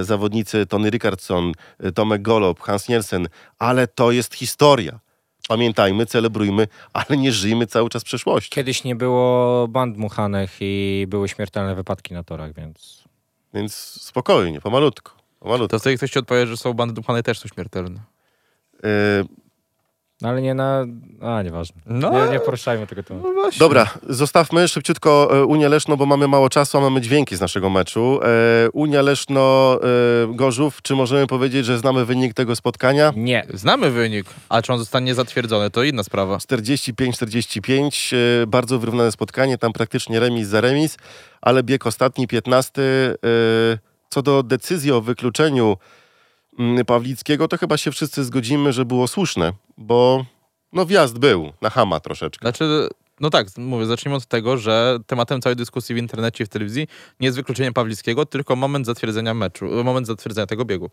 Zawodnicy Tony Rickardson, Tomek Golob, Hans Nielsen, ale to jest historia. Pamiętajmy, celebrujmy, ale nie żyjmy cały czas przeszłością. Kiedyś nie było band dmuchanych i były śmiertelne wypadki na torach, więc... Więc spokojnie, pomalutko. To wtedy ktoś ci odpowie, że są bandy dmuchane też są śmiertelne. Ale nie na... A, nieważne. No. Nie poruszajmy tego tematu. No dobra, zostawmy szybciutko Unię Leszno, bo mamy mało czasu, a mamy dźwięki z naszego meczu. Unia Leszno-Gorzów, czy możemy powiedzieć, że znamy wynik tego spotkania? Nie, znamy wynik, a czy on zostanie zatwierdzony, to inna sprawa. 45-45, bardzo wyrównane spotkanie, tam praktycznie remis za remis, ale bieg ostatni, 15. Co do decyzji o wykluczeniu Pawlickiego, to chyba się wszyscy zgodzimy, że było słuszne, bo wjazd był na chama troszeczkę. Znaczy, zacznijmy od tego, że tematem całej dyskusji w internecie i w telewizji nie jest wykluczenie Pawlickiego, tylko moment zatwierdzenia meczu, moment zatwierdzenia tego biegu.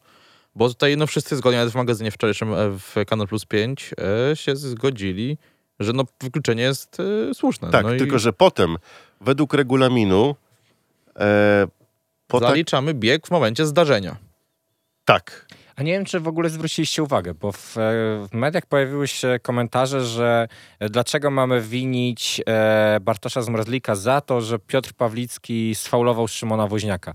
Bo tutaj wszyscy zgodnie, nawet w magazynie wczorajszym w Kanal Plus 5 się zgodzili, że wykluczenie jest słuszne. Tak, że potem według regulaminu zaliczamy bieg w momencie zdarzenia. Tak. A nie wiem, czy w ogóle zwróciliście uwagę, bo w mediach pojawiły się komentarze, że dlaczego mamy winić Bartosza Zmrzlika za to, że Piotr Pawlicki sfaulował Szymona Woźniaka.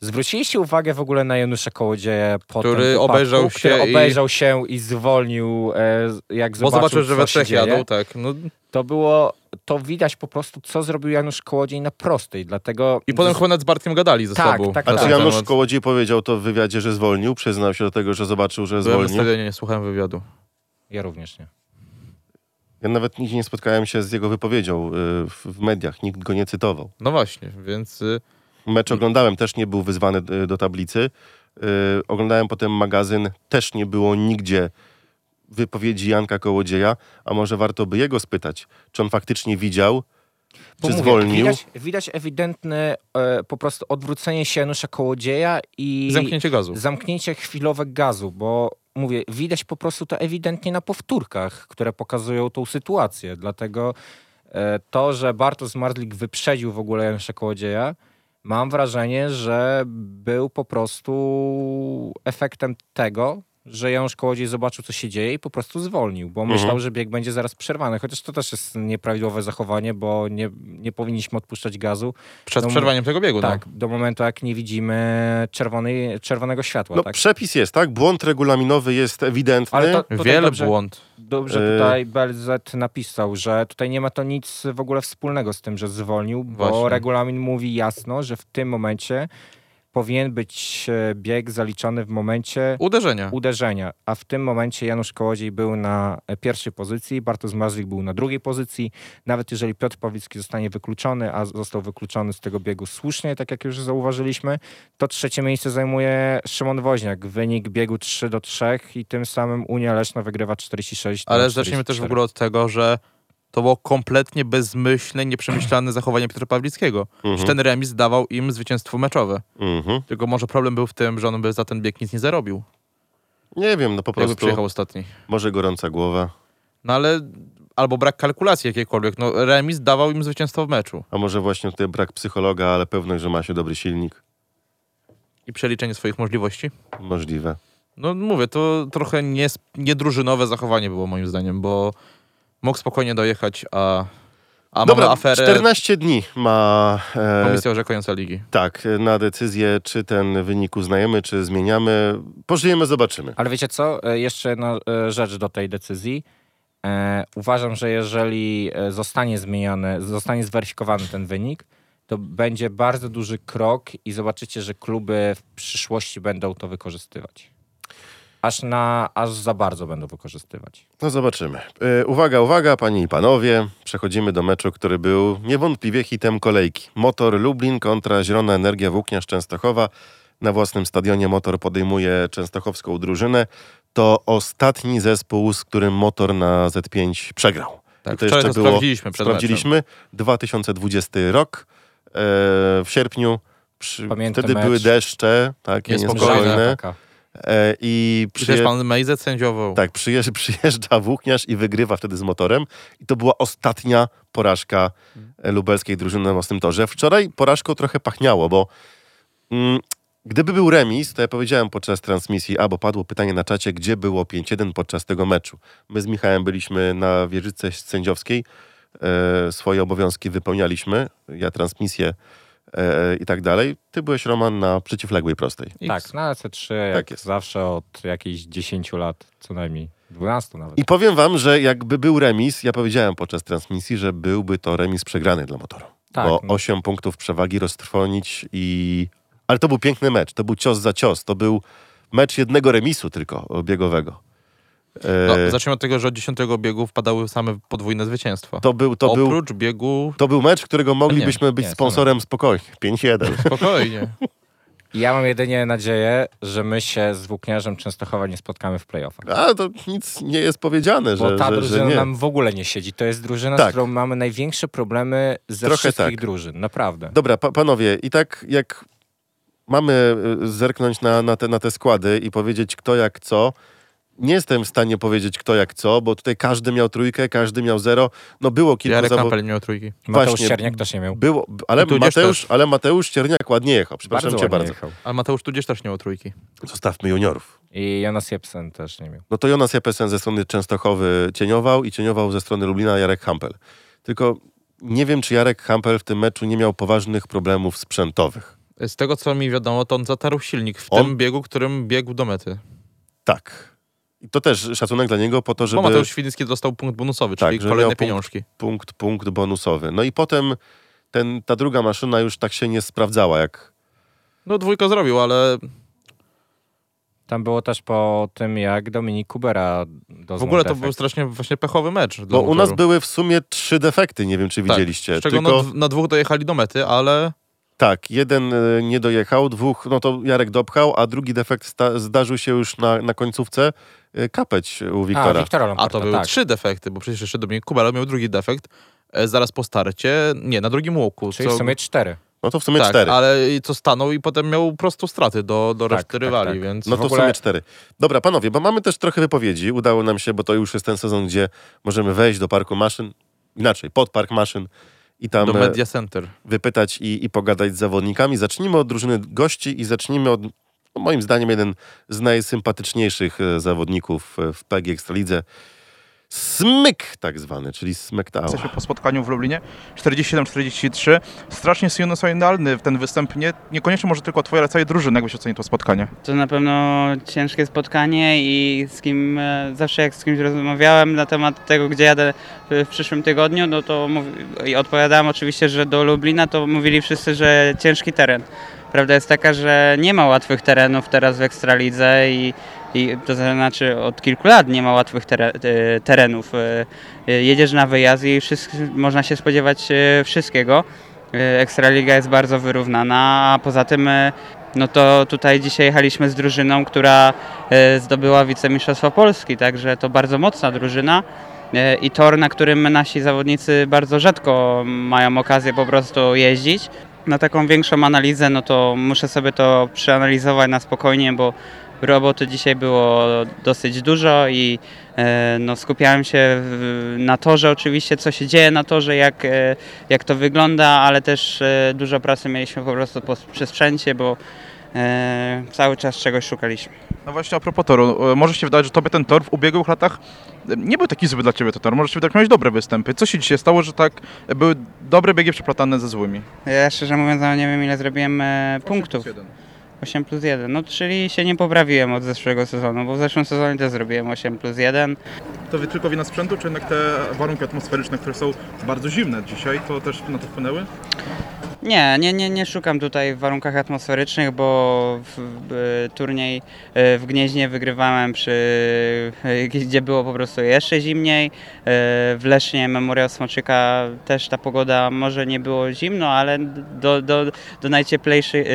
Zwróciliście uwagę w ogóle na Janusza Kołodzieja, który obejrzał się i zwolnił, jak zobaczył, że we trzech jadą, tak. To było... To widać po prostu, co zrobił Janusz Kołodziej na prostej, dlatego... I potem chyba z Bartkiem gadali ze sobą. Tak, tak. Janusz Kołodziej powiedział to w wywiadzie, że zwolnił, przyznał się do tego, że zobaczył, że zwolnił. Ja nie słuchałem wywiadu. Ja również nie. Ja nawet nigdy nie spotkałem się z jego wypowiedzią w mediach, nikt go nie cytował. No właśnie, więc... Mecz oglądałem, też nie był wyzwany do tablicy. Oglądałem potem magazyn, też nie było nigdzie wypowiedzi Janka Kołodzieja, a może warto by jego spytać, czy on faktycznie widział, zwolnił. Widać ewidentne po prostu odwrócenie się Janusza Kołodzieja i... Zamknięcie chwilowe gazu, bo widać po prostu to ewidentnie na powtórkach, które pokazują tą sytuację, dlatego to, że Bartosz Zmarzlik wyprzedził w ogóle Janusza Kołodzieja, mam wrażenie, że był po prostu efektem tego, że Janusz Kołodziej zobaczył, co się dzieje i po prostu zwolnił, bo myślał, że bieg będzie zaraz przerwany. Chociaż to też jest nieprawidłowe zachowanie, bo nie powinniśmy odpuszczać gazu. Przed przerwaniem tego biegu. Tak, do momentu, jak nie widzimy czerwonego światła. No tak? Przepis jest, tak? Błąd regulaminowy jest ewidentny. Ale błąd. Dobrze tutaj BLZ napisał, że tutaj nie ma to nic w ogóle wspólnego z tym, że zwolnił, bo regulamin mówi jasno, że w tym momencie powinien być bieg zaliczony w momencie uderzenia. A w tym momencie Janusz Kołodziej był na pierwszej pozycji, Bartosz Zmarzlik był na drugiej pozycji. Nawet jeżeli Piotr Pawlicki zostanie wykluczony, a został wykluczony z tego biegu słusznie, tak jak już zauważyliśmy, to trzecie miejsce zajmuje Szymon Woźniak. Wynik biegu 3-3 i tym samym Unia Leszno wygrywa 46-44. Ale zacznijmy też w ogóle od tego, że to było kompletnie bezmyślne, nieprzemyślane zachowanie Piotra Pawlickiego. Ten remis dawał im zwycięstwo meczowe. Tylko może problem był w tym, że on by za ten bieg nic nie zarobił. Nie wiem, po prostu... Jakby przyjechał ostatni. Może gorąca głowa. Albo brak kalkulacji jakiejkolwiek. Remis dawał im zwycięstwo w meczu. A może właśnie tutaj brak psychologa, ale pewność, że ma się dobry silnik. I przeliczenie swoich możliwości? Możliwe. To trochę niedrużynowe zachowanie było moim zdaniem, bo... Mógł spokojnie dojechać, a mamy aferę... 14 dni ma... Komisja orzekająca ligi. Tak, na decyzję, czy ten wynik uznajemy, czy zmieniamy. Pożyjemy, zobaczymy. Ale wiecie co? Jeszcze jedna rzecz do tej decyzji. Uważam, że jeżeli zostanie zweryfikowany ten wynik, to będzie bardzo duży krok i zobaczycie, że kluby w przyszłości będą to wykorzystywać. Aż za bardzo będą wykorzystywać. No zobaczymy. Uwaga, panie i panowie. Przechodzimy do meczu, który był niewątpliwie hitem kolejki. Motor Lublin kontra Zielona Energia Włókniarz Częstochowa. Na własnym stadionie Motor podejmuje częstochowską drużynę. To ostatni zespół, z którym Motor na Z5 przegrał. Tak, to jeszcze było, sprawdziliśmy 2020 rok. W sierpniu. Wtedy mecz. Były deszcze, takie niespokojne. I pan Mejzet sędziował. Tak, przyjeżdża Włókniarz i wygrywa wtedy z Motorem. I to była ostatnia porażka lubelskiej drużyny na własnym torze. Wczoraj porażką trochę pachniało, bo gdyby był remis, to ja powiedziałem podczas transmisji, bo padło pytanie na czacie, gdzie było 5-1 podczas tego meczu. My z Michałem byliśmy na wieżyczce sędziowskiej, swoje obowiązki wypełnialiśmy, ja transmisję i tak dalej. Ty byłeś, Roman, na przeciwległej prostej. Tak, na C3, tak jest. Zawsze od jakichś 10 lat, co najmniej 12 nawet. I powiem wam, że jakby był remis, ja powiedziałem podczas transmisji, że byłby to remis przegrany dla Motoru. Tak, bo 8 punktów przewagi roztrwonić i... Ale to był piękny mecz, to był cios za cios, to był mecz jednego remisu tylko biegowego. Zacznijmy od tego, że od 10 biegu wpadały same podwójne zwycięstwa. To był mecz, którego moglibyśmy być sponsorem spokojnie. 5-1. Spokojnie. Ja mam jedynie nadzieję, że my się z Włókniarzem Częstochowa nie spotkamy w playoffach. To nic nie jest powiedziane, że ta drużyna nam w ogóle nie siedzi. To jest drużyna, z którą mamy największe problemy ze wszystkich drużyn. Naprawdę. Dobra, panowie, i tak jak mamy zerknąć na te składy i powiedzieć kto jak co, nie jestem w stanie powiedzieć kto jak co, bo tutaj każdy miał trójkę, każdy miał zero. No było kilku... Jarek Kampel nie miał trójki. Mateusz Cierniak też nie miał. Było, ale Mateusz Cierniak ładnie jechał. Przepraszam bardzo cię bardzo. A Mateusz Tudzież też nie miał trójki. Zostawmy juniorów. I Jonas Jepsen też nie miał. No to Jonas Jepsen ze strony Częstochowy cieniował i cieniował ze strony Lublina Jarek Kampel. Tylko nie wiem, czy Jarek Kampel w tym meczu nie miał poważnych problemów sprzętowych. Z tego, co mi wiadomo, to on zatarł silnik tym biegu, którym biegł do mety. Tak. I to też szacunek dla niego po to, żeby... Bo Mateusz Świdnicki dostał punkt bonusowy, czyli kolejne pieniążki. Punkt bonusowy. No i potem ta druga maszyna już tak się nie sprawdzała, jak... No dwójka zrobił, ale... Tam było też po tym, jak Dominik Kubera doznał w ogóle to defekt. Był strasznie właśnie pechowy mecz. Bo u nas były w sumie 3 defekty, nie wiem, czy widzieliście. Z czego na 2 dojechali do mety, ale... Tak, jeden nie dojechał, 2, no to Jarek dopchał, a drugi defekt zdarzył się już na końcówce. Kapeć u Wiktora. Lombarda, to były 3 defekty, bo przecież jeszcze Dominik Kubala miał drugi defekt zaraz po starcie, na drugim łuku. Czyli w sumie 4. No to w sumie 4. Ale co stanął i potem miał prosto straty do reszty rywali, więc... No to w sumie 4. Dobra, panowie, bo mamy też trochę wypowiedzi. Udało nam się, bo to już jest ten sezon, gdzie możemy wejść do parku maszyn, pod park maszyn, i tam do Media Center wypytać i pogadać z zawodnikami. Zacznijmy od drużyny gości i zacznijmy od, moim zdaniem, jeden z najsympatyczniejszych zawodników w PG Ekstralidze. Smyk tak zwany, czyli Smektała. Jesteśmy po spotkaniu w Lublinie, 47-43. Strasznie sinusoidalny ten występ, niekoniecznie może tylko twoje, ale całej drużyny. Jakbyś ocenił to spotkanie? To na pewno ciężkie spotkanie i zawsze jak z kimś rozmawiałem na temat tego, gdzie jadę w przyszłym tygodniu, no to odpowiadałem oczywiście, że do Lublina, to mówili wszyscy, że ciężki teren. Prawda jest taka, że nie ma łatwych terenów teraz w Ekstralidze i to znaczy od kilku lat nie ma łatwych terenów. Jedziesz na wyjazd i można się spodziewać wszystkiego. Ekstraliga jest bardzo wyrównana, a poza tym no to tutaj dzisiaj jechaliśmy z drużyną, która zdobyła wicemistrzostwo Polski, także to bardzo mocna drużyna i tor, na którym nasi zawodnicy bardzo rzadko mają okazję po prostu jeździć. Na taką większą analizę, no to muszę sobie to przeanalizować na spokojnie, bo roboty dzisiaj było dosyć dużo i skupiałem się na torze oczywiście, co się dzieje na torze, jak to wygląda, ale też dużo pracy mieliśmy po prostu przy sprzęcie, bo cały czas czegoś szukaliśmy. No właśnie a propos toru, może się wydawać, że tobie ten tor w ubiegłych latach nie był taki zły dla ciebie ten tor, może się wydawać, że miałeś dobre występy. Co się dzisiaj stało, że tak były dobre biegi przeplatane ze złymi? Ja szczerze mówiąc, nie wiem ile zrobiłem punktów. 7. 8+1, no czyli się nie poprawiłem od zeszłego sezonu, bo w zeszłym sezonie też zrobiłem 8+1. To tylko wina sprzętu, czy jednak te warunki atmosferyczne, które są bardzo zimne dzisiaj, to też na to wpłynęły? Nie szukam tutaj w warunkach atmosferycznych, bo turniej w Gnieźnie wygrywałem, gdzie było po prostu jeszcze zimniej. W Lesznie, Memoriał Smoczyka, też ta pogoda może nie było zimno, ale do najcieplejszych...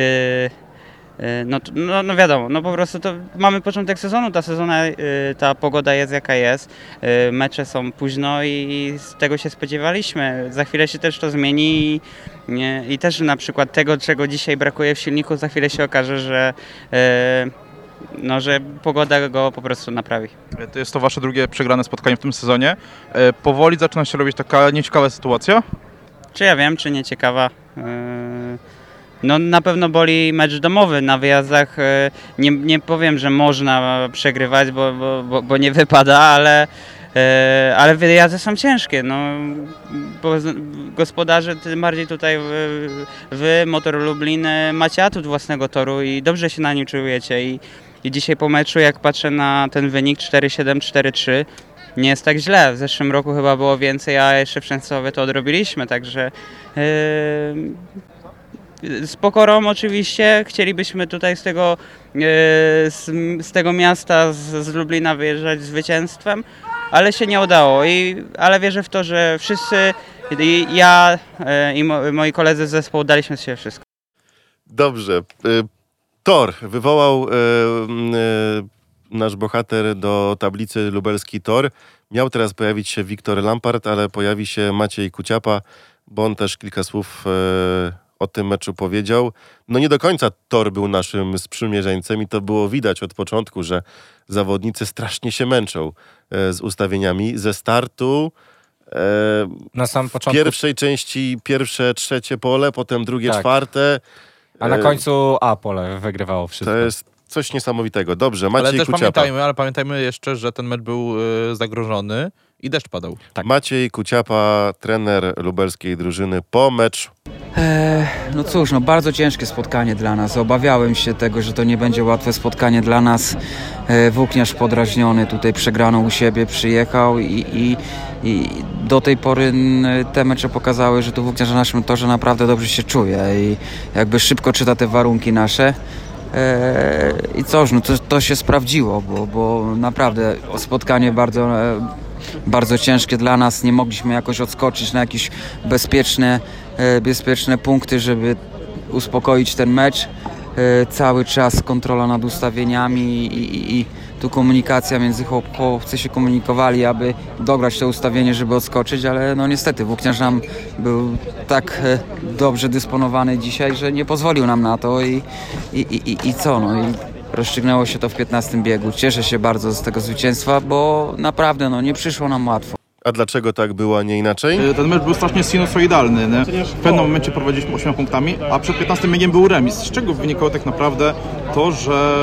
No wiadomo, no po prostu to mamy początek sezonu, ta pogoda jest jaka jest, mecze są późno i z tego się spodziewaliśmy. Za chwilę się też to zmieni i też na przykład tego, czego dzisiaj brakuje w silniku, za chwilę się okaże, że pogoda go po prostu naprawi. To jest to wasze drugie przegrane spotkanie w tym sezonie. Powoli zaczyna się robić taka nieciekawa sytuacja? Czy ja wiem, czy nieciekawa. No na pewno boli mecz domowy, na wyjazdach nie powiem, że można przegrywać, bo nie wypada, ale wyjazdy są ciężkie, no, bo gospodarze, tym bardziej tutaj wy, Motor Lublin, macie atut własnego toru i dobrze się na nim czujecie i dzisiaj po meczu, jak patrzę na ten wynik 4-7, 4-3, nie jest tak źle. W zeszłym roku chyba było więcej, a jeszcze w Częstochowie to odrobiliśmy, także... Z pokorą oczywiście, chcielibyśmy tutaj z tego miasta, z Lublina wyjeżdżać zwycięstwem, ale się nie udało. Ale wierzę w to, że wszyscy, ja i moi koledzy z zespołu, daliśmy z siebie wszystko. Dobrze. Tor wywołał nasz bohater do tablicy lubelski tor. Miał teraz pojawić się Wiktor Lampart, ale pojawi się Maciej Kuciapa, bo on też kilka słów... o tym meczu powiedział. No nie do końca tor był naszym sprzymierzeńcem i to było widać od początku, że zawodnicy strasznie się męczą z ustawieniami. Ze startu na sam początku. W pierwszej części pierwsze, trzecie pole, potem drugie, tak. Czwarte. A na końcu A pole wygrywało wszystko. To jest coś niesamowitego. Dobrze, Maciej Kuciapa. Pamiętajmy jeszcze, że ten mecz był zagrożony i deszcz padał. Tak. Maciej Kuciapa, trener lubelskiej drużyny po meczu. No cóż, no bardzo ciężkie spotkanie dla nas. Obawiałem się tego, że to nie będzie łatwe spotkanie dla nas. Włókniarz podrażniony tutaj przegraną u siebie przyjechał i do tej pory te mecze pokazały, że tu włókniarz na naszym torze naprawdę dobrze się czuje i jakby szybko czyta te warunki nasze. I cóż, no to się sprawdziło, bo naprawdę spotkanie bardzo... Bardzo ciężkie dla nas, nie mogliśmy jakoś odskoczyć na jakieś bezpieczne punkty, żeby uspokoić ten mecz. Cały czas kontrola nad ustawieniami i tu komunikacja między chłopcy się komunikowali, aby dograć to ustawienie, żeby odskoczyć, ale no niestety włókniarz nam był tak dobrze dysponowany dzisiaj, że nie pozwolił nam na to rozstrzygnęło się to w 15 biegu. Cieszę się bardzo z tego zwycięstwa, bo naprawdę nie przyszło nam łatwo. A dlaczego tak było, a nie inaczej? Ten mecz był strasznie sinusoidalny. Nie? W pewnym momencie prowadziliśmy 8 punktami, a przed 15 biegiem był remis. Z czego wynikało tak naprawdę to, że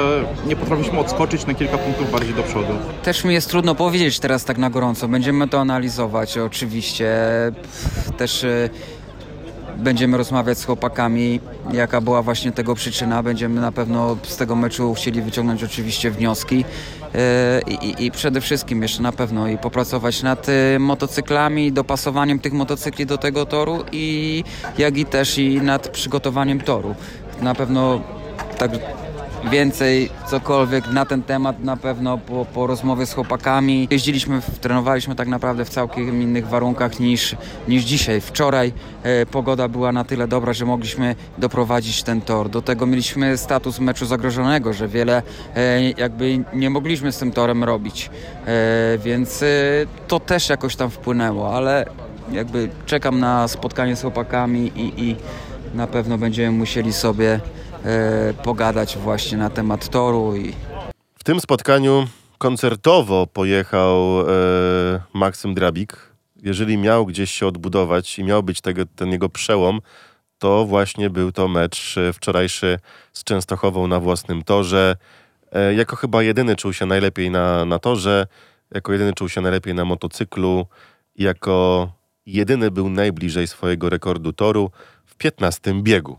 nie potrafiliśmy odskoczyć na kilka punktów bardziej do przodu? Też mi jest trudno powiedzieć teraz tak na gorąco. Będziemy to analizować oczywiście. Też... Będziemy rozmawiać z chłopakami, jaka była właśnie tego przyczyna. Będziemy na pewno z tego meczu chcieli wyciągnąć oczywiście wnioski i przede wszystkim jeszcze na pewno i popracować nad motocyklami, dopasowaniem tych motocykli do tego toru i nad przygotowaniem toru. Na pewno tak więcej cokolwiek na ten temat na pewno po rozmowie z chłopakami. Jeździliśmy, trenowaliśmy tak naprawdę w całkiem innych warunkach niż dzisiaj. Wczoraj pogoda była na tyle dobra, że mogliśmy doprowadzić ten tor. Do tego mieliśmy status meczu zagrożonego, że wiele nie mogliśmy z tym torem robić, więc to też jakoś tam wpłynęło, ale czekam na spotkanie z chłopakami i na pewno będziemy musieli sobie pogadać właśnie na temat toru. W tym spotkaniu koncertowo pojechał Maksym Drabik. Jeżeli miał gdzieś się odbudować i miał być ten jego przełom, to właśnie był to mecz wczorajszy z Częstochową na własnym torze. Jako chyba jedyny czuł się najlepiej na torze, jako jedyny czuł się najlepiej na motocyklu, jako jedyny był najbliżej swojego rekordu toru w 15 biegu.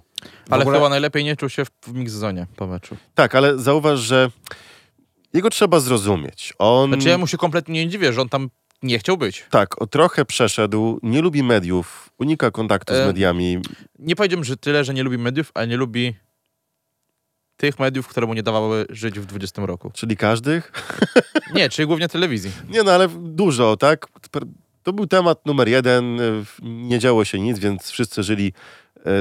Ale ogóle... chyba najlepiej nie czuł się w mix-zonie po meczu. Tak, ale zauważ, że jego trzeba zrozumieć. On... Znaczy ja mu się kompletnie nie dziwię, że on tam nie chciał być. Tak, o trochę przeszedł, nie lubi mediów, unika kontaktu z mediami. Nie powiedziałbym, że tyle, że nie lubi mediów, a nie lubi tych mediów, które mu nie dawały żyć w 20 roku. Czyli każdych? Nie, czyli głównie telewizji. Nie, no ale dużo, tak? To był temat numer jeden, nie działo się nic, więc wszyscy żyli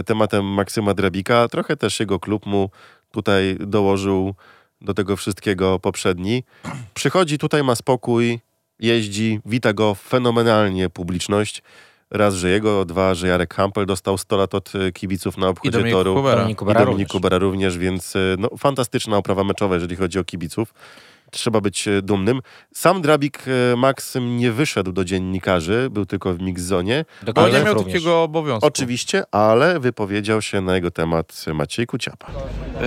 tematem Maksyma Drabika. Trochę też jego klub mu tutaj dołożył do tego wszystkiego poprzedni. Przychodzi tutaj, ma spokój, jeździ, wita go fenomenalnie publiczność. Raz, że jego, dwa, że Jarek Hampel dostał 100 lat od kibiców na obchodzie Toru. Dominik Kubera również, więc no, fantastyczna oprawa meczowa, jeżeli chodzi o kibiców. Trzeba być dumnym. Sam Drabik Maksym nie wyszedł do dziennikarzy, był tylko w mix-zonie. On nie miał takiego obowiązku. Oczywiście, ale wypowiedział się na jego temat Maciej Kuciapa.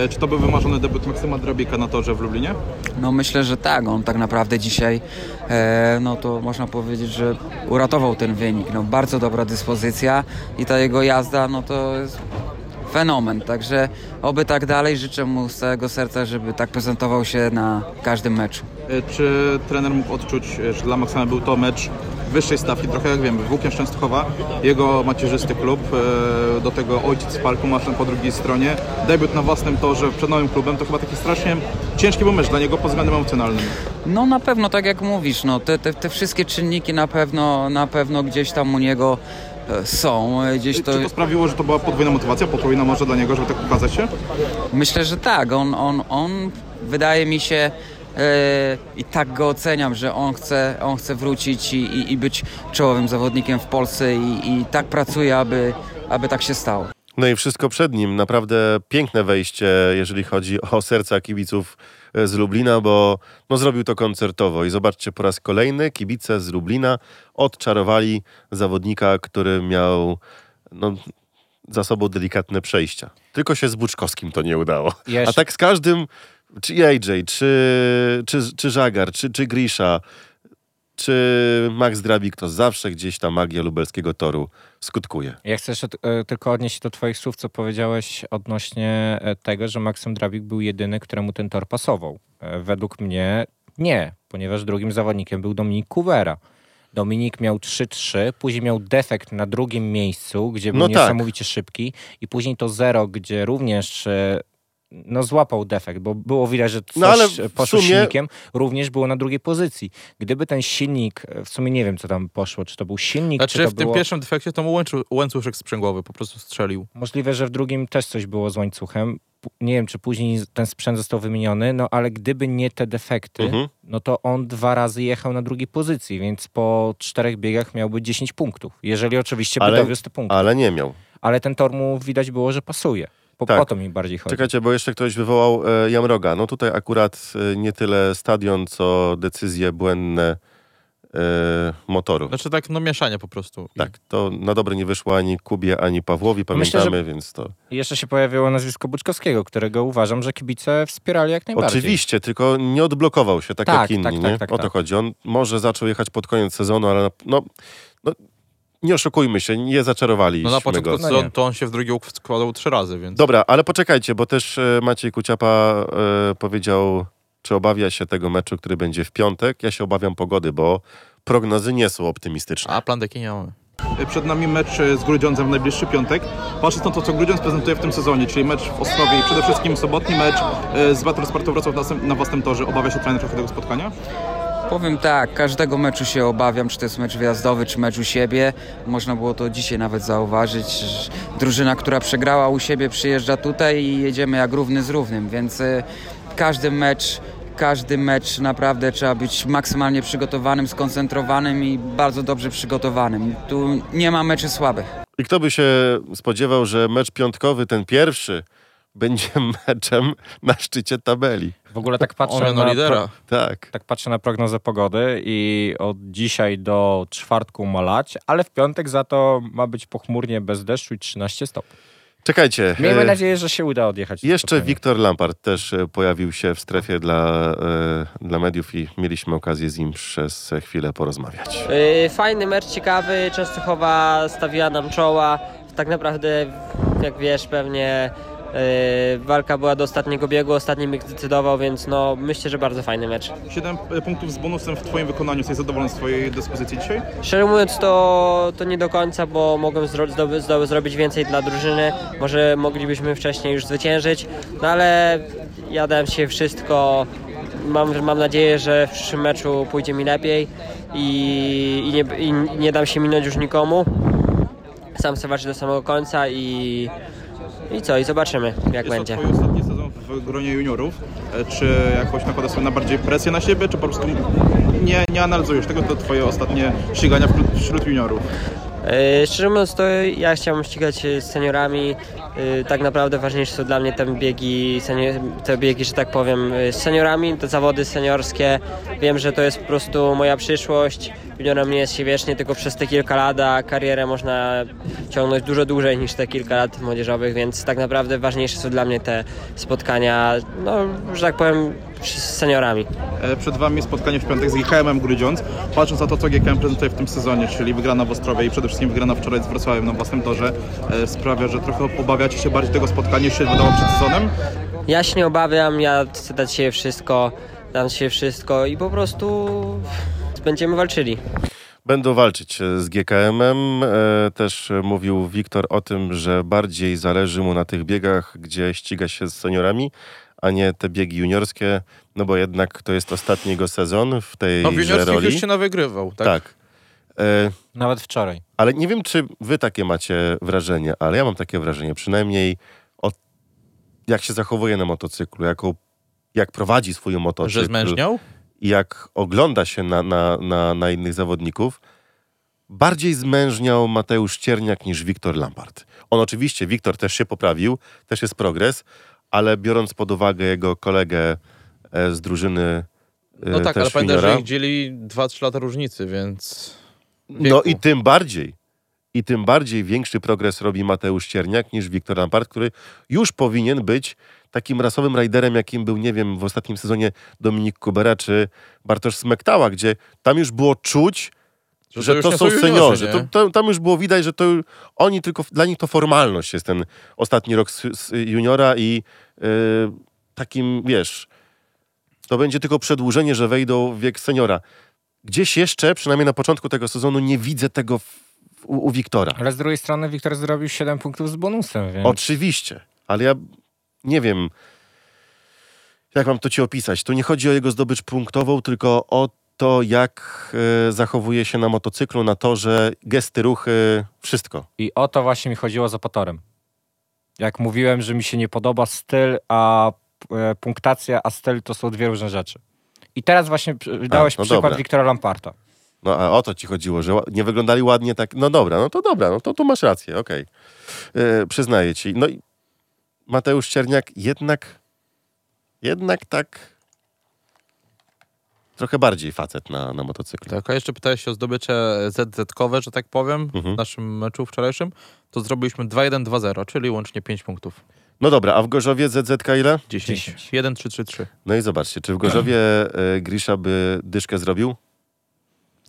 Czy to był wymarzony debiut Maksyma Drabika na torze w Lublinie? No myślę, że tak. On tak naprawdę dzisiaj, no to można powiedzieć, że uratował ten wynik. No, bardzo dobra dyspozycja i ta jego jazda, no to jest... fenomen, także oby tak dalej. Życzę mu z całego serca, żeby tak prezentował się na każdym meczu. Czy trener mógł odczuć, że dla Maksyma był to mecz wyższej stawki, trochę jak wiemy, Włókien Częstochowa, jego macierzysty klub, do tego ojciec parku maszyn po drugiej stronie, debiut na własnym torze, przed nowym klubem, to chyba taki strasznie ciężki był mecz dla niego pod względem emocjonalnym. No na pewno, tak jak mówisz, no, te wszystkie czynniki na pewno gdzieś tam u niego są. Gdzieś to... Czy to sprawiło, że to była podwójna motywacja, potrójna może dla niego, żeby tak pokazać się? Myślę, że tak. On wydaje mi się i tak go oceniam, że on chce wrócić i być czołowym zawodnikiem w Polsce i tak pracuje, aby tak się stało. No i wszystko przed nim. Naprawdę piękne wejście, jeżeli chodzi o serca kibiców z Lublina, bo no, zrobił to koncertowo. I zobaczcie, po raz kolejny kibice z Lublina odczarowali zawodnika, który miał no, za sobą delikatne przejścia. Tylko się z Buczkowskim to nie udało. Jeszcze. A tak z każdym, czy AJ, czy Żagar, czy Grisza, czy Max Drabik, to zawsze gdzieś ta magia lubelskiego toru skutkuje. Ja chcę jeszcze tylko odnieść się do twoich słów, co powiedziałeś odnośnie tego, że Maksym Drabik był jedyny, któremu ten tor pasował. Według mnie nie, ponieważ drugim zawodnikiem był Dominik Kubera. Dominik miał 3-3, później miał defekt na drugim miejscu, gdzie był niesamowicie szybki i później to 0, gdzie również... No złapał defekt, bo było widać, że coś poszło silnikiem, również było na drugiej pozycji. Gdyby ten silnik, w sumie nie wiem, co tam poszło, czy to był silnik, czy to w tym było... pierwszym defekcie to mu łańcuszek sprzęgłowy po prostu strzelił. Możliwe, że w drugim też coś było z łańcuchem. Nie wiem, czy później ten sprzęt został wymieniony, no ale gdyby nie te defekty, no to on 2 razy jechał na drugiej pozycji, więc po 4 biegach miałby 10 punktów. Jeżeli oczywiście by dowiózł te punkty. Ale nie miał. Ale ten tor mu widać było, że pasuje. O to mi bardziej chodzi. Czekajcie, bo jeszcze ktoś wywołał Jamroga. No tutaj akurat nie tyle stadion, co decyzje błędne motoru. Znaczy tak, no mieszanie po prostu. Tak, to na dobre nie wyszło ani Kubie, ani Pawłowi, pamiętamy, myślę, więc to... Jeszcze się pojawiło nazwisko Buczkowskiego, którego uważam, że kibice wspierali jak najbardziej. Oczywiście, tylko nie odblokował się, tak jak inni. Tak, o to chodzi. On może zaczął jechać pod koniec sezonu, ale no nie oszukujmy się, nie zaczarowali. No na początku to on się w drugi łuk składał 3 razy, więc... Dobra, ale poczekajcie, bo też Maciej Kuciapa powiedział, czy obawia się tego meczu, który będzie w piątek. Ja się obawiam pogody, bo prognozy nie są optymistyczne. A plan taki nie mamy. Przed nami mecz z Grudziądzem w najbliższy piątek. Patrząc na to, co Grudziądz prezentuje w tym sezonie, czyli mecz w Ostrowie i przede wszystkim sobotni mecz z Watrą Spartą Wrocław na własnym torze. Obawia się trener trochę tego spotkania? Powiem tak, każdego meczu się obawiam, czy to jest mecz wyjazdowy, czy mecz u siebie. Można było to dzisiaj nawet zauważyć. Drużyna, która przegrała u siebie, przyjeżdża tutaj i jedziemy jak równy z równym, więc każdy mecz naprawdę trzeba być maksymalnie przygotowanym, skoncentrowanym i bardzo dobrze przygotowanym. Tu nie ma meczy słabych. I kto by się spodziewał, że mecz piątkowy, ten pierwszy, będzie meczem na szczycie tabeli. W ogóle tak patrzę na lidera. Tak patrzę na prognozę pogody i od dzisiaj do czwartku ma lać, ale w piątek za to ma być pochmurnie, bez deszczu i 13 stopni. Czekajcie. Miejmy nadzieję, że się uda odjechać. Jeszcze Wiktor Lampard też pojawił się w strefie dla mediów i mieliśmy okazję z nim przez chwilę porozmawiać. Fajny mecz, ciekawy. Częstochowa stawiła nam czoła. Tak naprawdę jak wiesz pewnie walka była do ostatniego biegu, ostatni bieg zdecydował, więc no myślę, że bardzo fajny mecz. 7 punktów z bonusem w twoim wykonaniu, jesteś zadowolony z twojej dyspozycji dzisiaj? Szczerze mówiąc to nie do końca, bo mogłem zrobić więcej dla drużyny, może moglibyśmy wcześniej już zwyciężyć, no ale ja dałem się wszystko. Mam nadzieję, że w przyszłym meczu pójdzie mi lepiej i nie dam się minąć już nikomu. Sam chcę walczyć do samego końca i zobaczymy, jak będzie. To twój ostatni sezon w gronie juniorów. Czy jakoś nakładasz sobie na bardziej presję na siebie, czy po prostu nie analizujesz tego? To twoje ostatnie ścigania wśród juniorów. Szczerze mówiąc, to ja chciałem ścigać z seniorami. Tak naprawdę ważniejsze są dla mnie te biegi, że tak powiem, z seniorami, te zawody seniorskie. Wiem, że to jest po prostu moja przyszłość. Juniorem nie jest się wiecznie, tylko przez te kilka lat, a karierę można ciągnąć dużo dłużej niż te kilka lat młodzieżowych, więc tak naprawdę ważniejsze są dla mnie te spotkania, no, że tak powiem, z seniorami. Przed wami spotkanie w piątek z GKM-em Grudziądz. Patrząc na to, co GKM prezentuje w tym sezonie, czyli wygrana w Ostrowie i przede wszystkim wygrana wczoraj z Wrocławiem na własnym torze, sprawia, że trochę obawiacie się bardziej tego spotkania, niż się wydało przed sezonem? Ja się nie obawiam, ja chcę dać się wszystko, dam się wszystko i po prostu będziemy walczyli. Będą walczyć z GKM-em. Też mówił Wiktor o tym, że bardziej zależy mu na tych biegach, gdzie ściga się z seniorami, a nie te biegi juniorskie, no bo jednak to jest ostatni jego sezon w tej roli. No w juniorskich już się nawygrywał, tak? Nawet wczoraj. Ale nie wiem, czy wy takie macie wrażenie, ale ja mam takie wrażenie, przynajmniej jak się zachowuje na motocyklu, jak prowadzi swój motocykl. Że zmężniał? Jak ogląda się na innych zawodników, bardziej zmężniał Mateusz Cierniak niż Wiktor Lampart. On oczywiście, Wiktor też się poprawił, też jest progres, ale biorąc pod uwagę jego kolegę z drużyny, no tak, ale pamiętaj, że ich dzieli 2-3 lata różnicy, więc... Wieku. No i tym bardziej większy progres robi Mateusz Cierniak niż Wiktor Lampart, który już powinien być takim rasowym rajderem, jakim był, nie wiem, w ostatnim sezonie Dominik Kubera czy Bartosz Smektała, gdzie tam już było czuć, że to są seniorzy. Tam już było widać, że to oni tylko, dla nich to formalność jest ten ostatni rok z juniora i takim, wiesz, to będzie tylko przedłużenie, że wejdą w wiek seniora. Gdzieś jeszcze, przynajmniej na początku tego sezonu, nie widzę tego u Wiktora. Ale z drugiej strony Wiktor zrobił 7 punktów z bonusem, więc... Oczywiście, ale ja... Nie wiem, jak mam to ci opisać. Tu nie chodzi o jego zdobycz punktową, tylko o to, jak zachowuje się na motocyklu, na torze, gesty, ruchy, wszystko. I o to właśnie mi chodziło z Opatorem. Jak mówiłem, że mi się nie podoba styl, a punktacja, a styl to są dwie różne rzeczy. I teraz właśnie dałeś przykład Wiktora Lamparta. No a o to ci chodziło, że nie wyglądali ładnie tak. No dobra, no to tu masz rację, okej. Przyznaję ci. No i Mateusz Cierniak jednak tak trochę bardziej facet na motocyklu. Tak, a jeszcze pytałeś się o zdobycze ZZ-kowe, że tak powiem, w naszym meczu wczorajszym. To zrobiliśmy 2-1-2-0, czyli łącznie 5 punktów. No dobra, a w Gorzowie ZZ-ka ile? 10. 1-3-3-3. No i zobaczcie, czy w Gorzowie Grisza by dyszkę zrobił?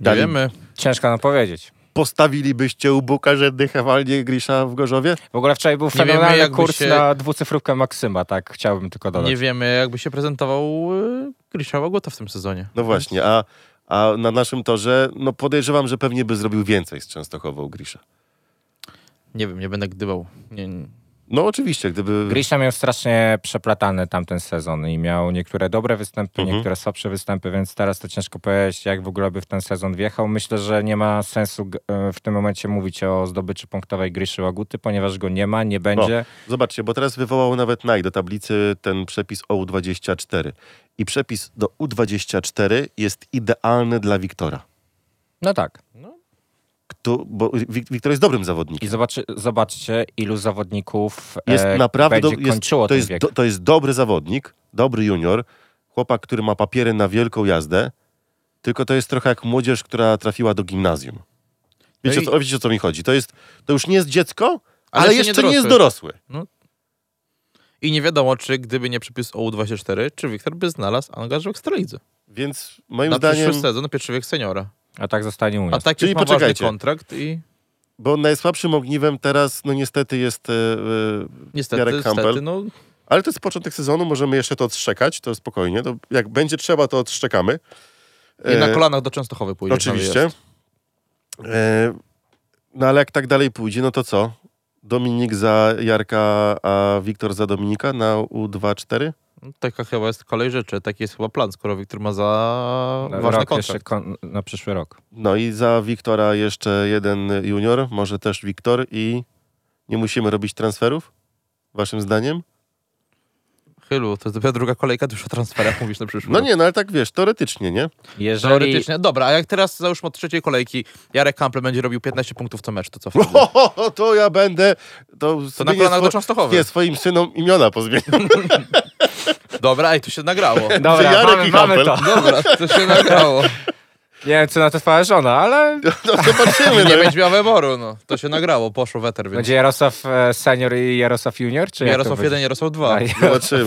Nie wiemy. Ciężko nam powiedzieć. Postawilibyście u Buka, że dycha walnie Grisza w Gorzowie? W ogóle wczoraj był fenomenalny kurs na dwucyfrówkę Maksyma, tak chciałbym tylko dodać. Nie wiemy, jakby się prezentował Grisza Łagota w tym sezonie. No właśnie, a na naszym torze, no podejrzewam, że pewnie by zrobił więcej z Częstochową Grisza. Nie wiem, nie będę gdybał. Nie. No oczywiście, gdyby... Grisza miał strasznie przeplatany tamten sezon i miał niektóre dobre występy, niektóre słabsze występy, więc teraz to ciężko powiedzieć, jak w ogóle by w ten sezon wjechał. Myślę, że nie ma sensu w tym momencie mówić o zdobyczy punktowej Griszy Łaguty, ponieważ go nie ma, nie będzie. No, zobaczcie, bo teraz wywołał nawet Nike do tablicy ten przepis o U24 i przepis do U24 jest idealny dla Wiktora. No tak, bo Wiktor jest dobrym zawodnikiem. I zobaczcie, ilu zawodników jest naprawdę będzie kończyło ten wiek. To jest dobry zawodnik, dobry junior, chłopak, który ma papiery na wielką jazdę, tylko to jest trochę jak młodzież, która trafiła do gimnazjum. Wiecie, o co mi chodzi? To już nie jest dziecko, ale jeszcze nie jest dorosły. No. I nie wiadomo, czy gdyby nie przypisł OU24, czy Wiktor by znalazł angaż w Ekstralidze. Więc moim zdaniem... Na przyszły sezon, pierwszy wiek seniora. A tak zostanie u nas. A tak, czyli poczekajcie, kontrakt i... Bo najsłabszym ogniwem teraz, no niestety, jest Jarek Campbell. No. Ale to jest początek sezonu, możemy jeszcze to odszczekać, to spokojnie. To jak będzie trzeba, to odszczekamy. I na kolanach do Częstochowy pójdzie. Oczywiście. No ale jak tak dalej pójdzie, no to co? Dominik za Jarka, a Wiktor za Dominika na U24? No, taka chyba jest kolej rzeczy. Taki jest chyba plan, skoro Wiktor ma za ważny kontrakt. Na przyszły rok. No i za Wiktora jeszcze jeden junior, może też Wiktor, i nie musimy robić transferów? Waszym zdaniem? Chylu, to jest dopiero druga kolejka, dużo transferach mówisz na przyszłość. No nie, no ale tak wiesz, teoretycznie, nie? Teoretycznie, dobra, a jak teraz załóżmy od trzeciej kolejki Jarek Campbell będzie robił 15 punktów co mecz, to co wtedy? To ja będę... To na kolanach do Częstochowy. Nie, swoim synom imiona pozmieniam. Dobra, i tu się nagrało. Dobra, Jarek mamy to. Dobra, to się nagrało. Nie wiem, co na to twoja żona, ale... No zobaczymy. Nie będzie miał wyboru, no. To się nagrało, poszło weter. Więc... Będzie Jarosław senior i Jarosław junior? Czy Jarosław 1, Jarosław 2.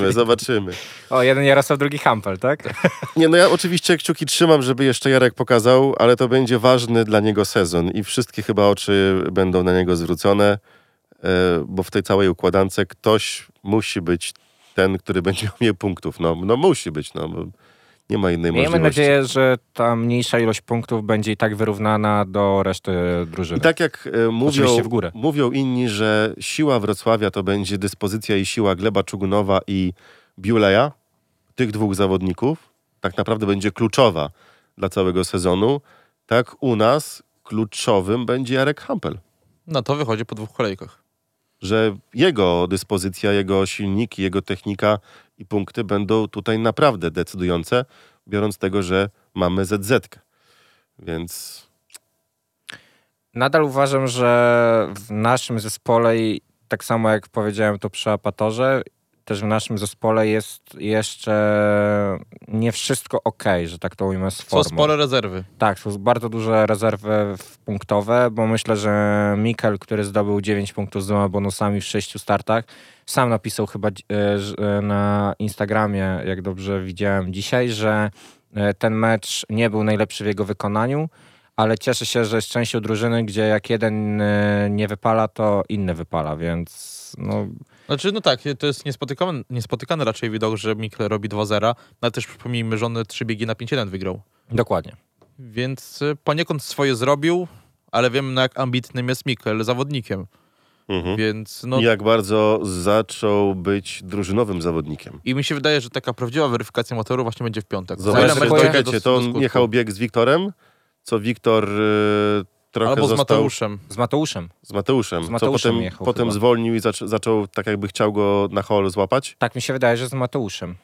Zobaczymy. O, jeden Jarosław, drugi Hampel, tak? Nie, no ja oczywiście kciuki trzymam, żeby jeszcze Jarek pokazał, ale to będzie ważny dla niego sezon i wszystkie chyba oczy będą na niego zwrócone, bo w tej całej układance ktoś musi być ten, który będzie miał punktów. No musi być, no. Nie ma innej możliwości. Miejmy nadzieję, że ta mniejsza ilość punktów będzie i tak wyrównana do reszty drużyny. I tak jak mówią inni, że siła Wrocławia to będzie dyspozycja i siła Gleba Czugunowa i Biuleja, tych dwóch zawodników, tak naprawdę będzie kluczowa dla całego sezonu. Tak u nas kluczowym będzie Jarek Hampel. No to wychodzi po dwóch kolejkach. Że jego dyspozycja, jego silniki, jego technika i punkty będą tutaj naprawdę decydujące, biorąc tego, że mamy ZZ-kę. Więc... Nadal uważam, że w naszym zespole, i tak samo jak powiedziałem to przy Apatorze, też w naszym zespole jest jeszcze nie wszystko okej, że tak to ujmę, z formą. Są spore rezerwy. Tak, są bardzo duże rezerwy punktowe, bo myślę, że Mikel, który zdobył 9 punktów z 2 bonusami w 6 startach, sam napisał chyba na Instagramie, jak dobrze widziałem dzisiaj, że ten mecz nie był najlepszy w jego wykonaniu, ale cieszę się, że jest częścią drużyny, gdzie jak jeden nie wypala, to inny wypala, więc no... Znaczy, no tak, to jest niespotykany raczej widok, że Mikl robi 2-0, ale też przypomnijmy, że on 3 biegi na 5-1 wygrał. Dokładnie. Więc poniekąd swoje zrobił, ale wiem, jak ambitnym jest Mikl zawodnikiem. Mhm. Więc no... Jak bardzo zaczął być drużynowym zawodnikiem. I mi się wydaje, że taka prawdziwa weryfikacja motoru właśnie będzie w piątek. Zobaczcie, czekajcie, to on jechał bieg z Wiktorem, co Wiktor... Trochę albo został... Z Mateuszem. Potem zwolnił i zaczął tak jakby chciał go na hol złapać. Tak mi się wydaje, że z Mateuszem.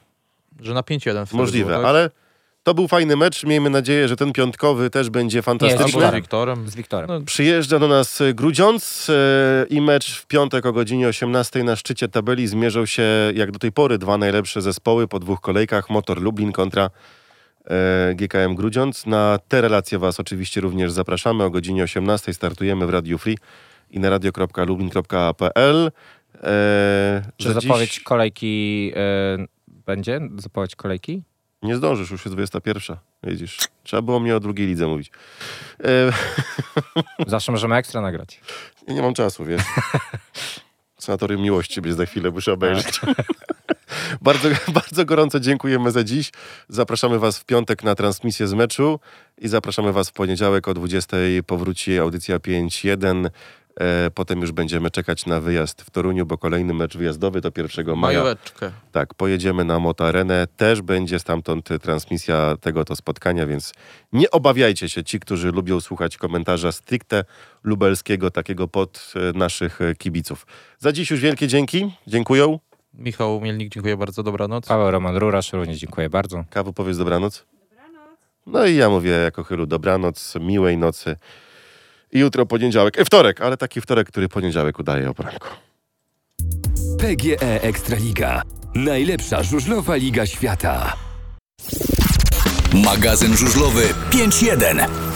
Że na 5-1. Możliwe, tak? Ale to był fajny mecz. Miejmy nadzieję, że ten piątkowy też będzie fantastyczny. Z Wiktorem. No. Przyjeżdża do nas Grudziądz i mecz w piątek o godzinie 18:00 na szczycie tabeli. Zmierzą się jak do tej pory dwa najlepsze zespoły po dwóch kolejkach. Motor Lublin kontra GKM Grudziądz. Na te relacje was oczywiście również zapraszamy. O godzinie 18:00 startujemy w Radiu Free i na radio.lublin.pl. Czy zapowiedź dziś... kolejki będzie? Zapowiedź kolejki? Nie zdążysz, już jest 21:00. Widzisz, trzeba było mnie o drugiej lidze mówić. Zawsze możemy ekstra nagrać. Nie mam czasu, wiesz. Sanatorium Miłości będzie za chwilę, muszę obejrzeć. Bardzo, bardzo gorąco dziękujemy za dziś. Zapraszamy was w piątek na transmisję z meczu i zapraszamy was w poniedziałek o 20:00 powróci audycja 5.1. Potem już będziemy czekać na wyjazd w Toruniu, bo kolejny mecz wyjazdowy to 1 maja. Majóweczkę. Tak, pojedziemy na Motarenę. Też będzie stamtąd transmisja tego to spotkania, więc nie obawiajcie się, ci, którzy lubią słuchać komentarza stricte lubelskiego, takiego pod naszych kibiców. Za dziś już wielkie dzięki. Dziękuję. Michał Mielnik, dziękuję bardzo, dobranoc. Paweł Roman Rurasz, również dziękuję bardzo. Kawu, powiedz dobranoc. Dobranoc. No i ja mówię jako Chylu dobranoc, miłej nocy. I jutro poniedziałek, wtorek, ale taki wtorek, który poniedziałek udaje o poranku. PGE Ekstraliga. Najlepsza żużlowa liga świata. Magazyn żużlowy 5.1.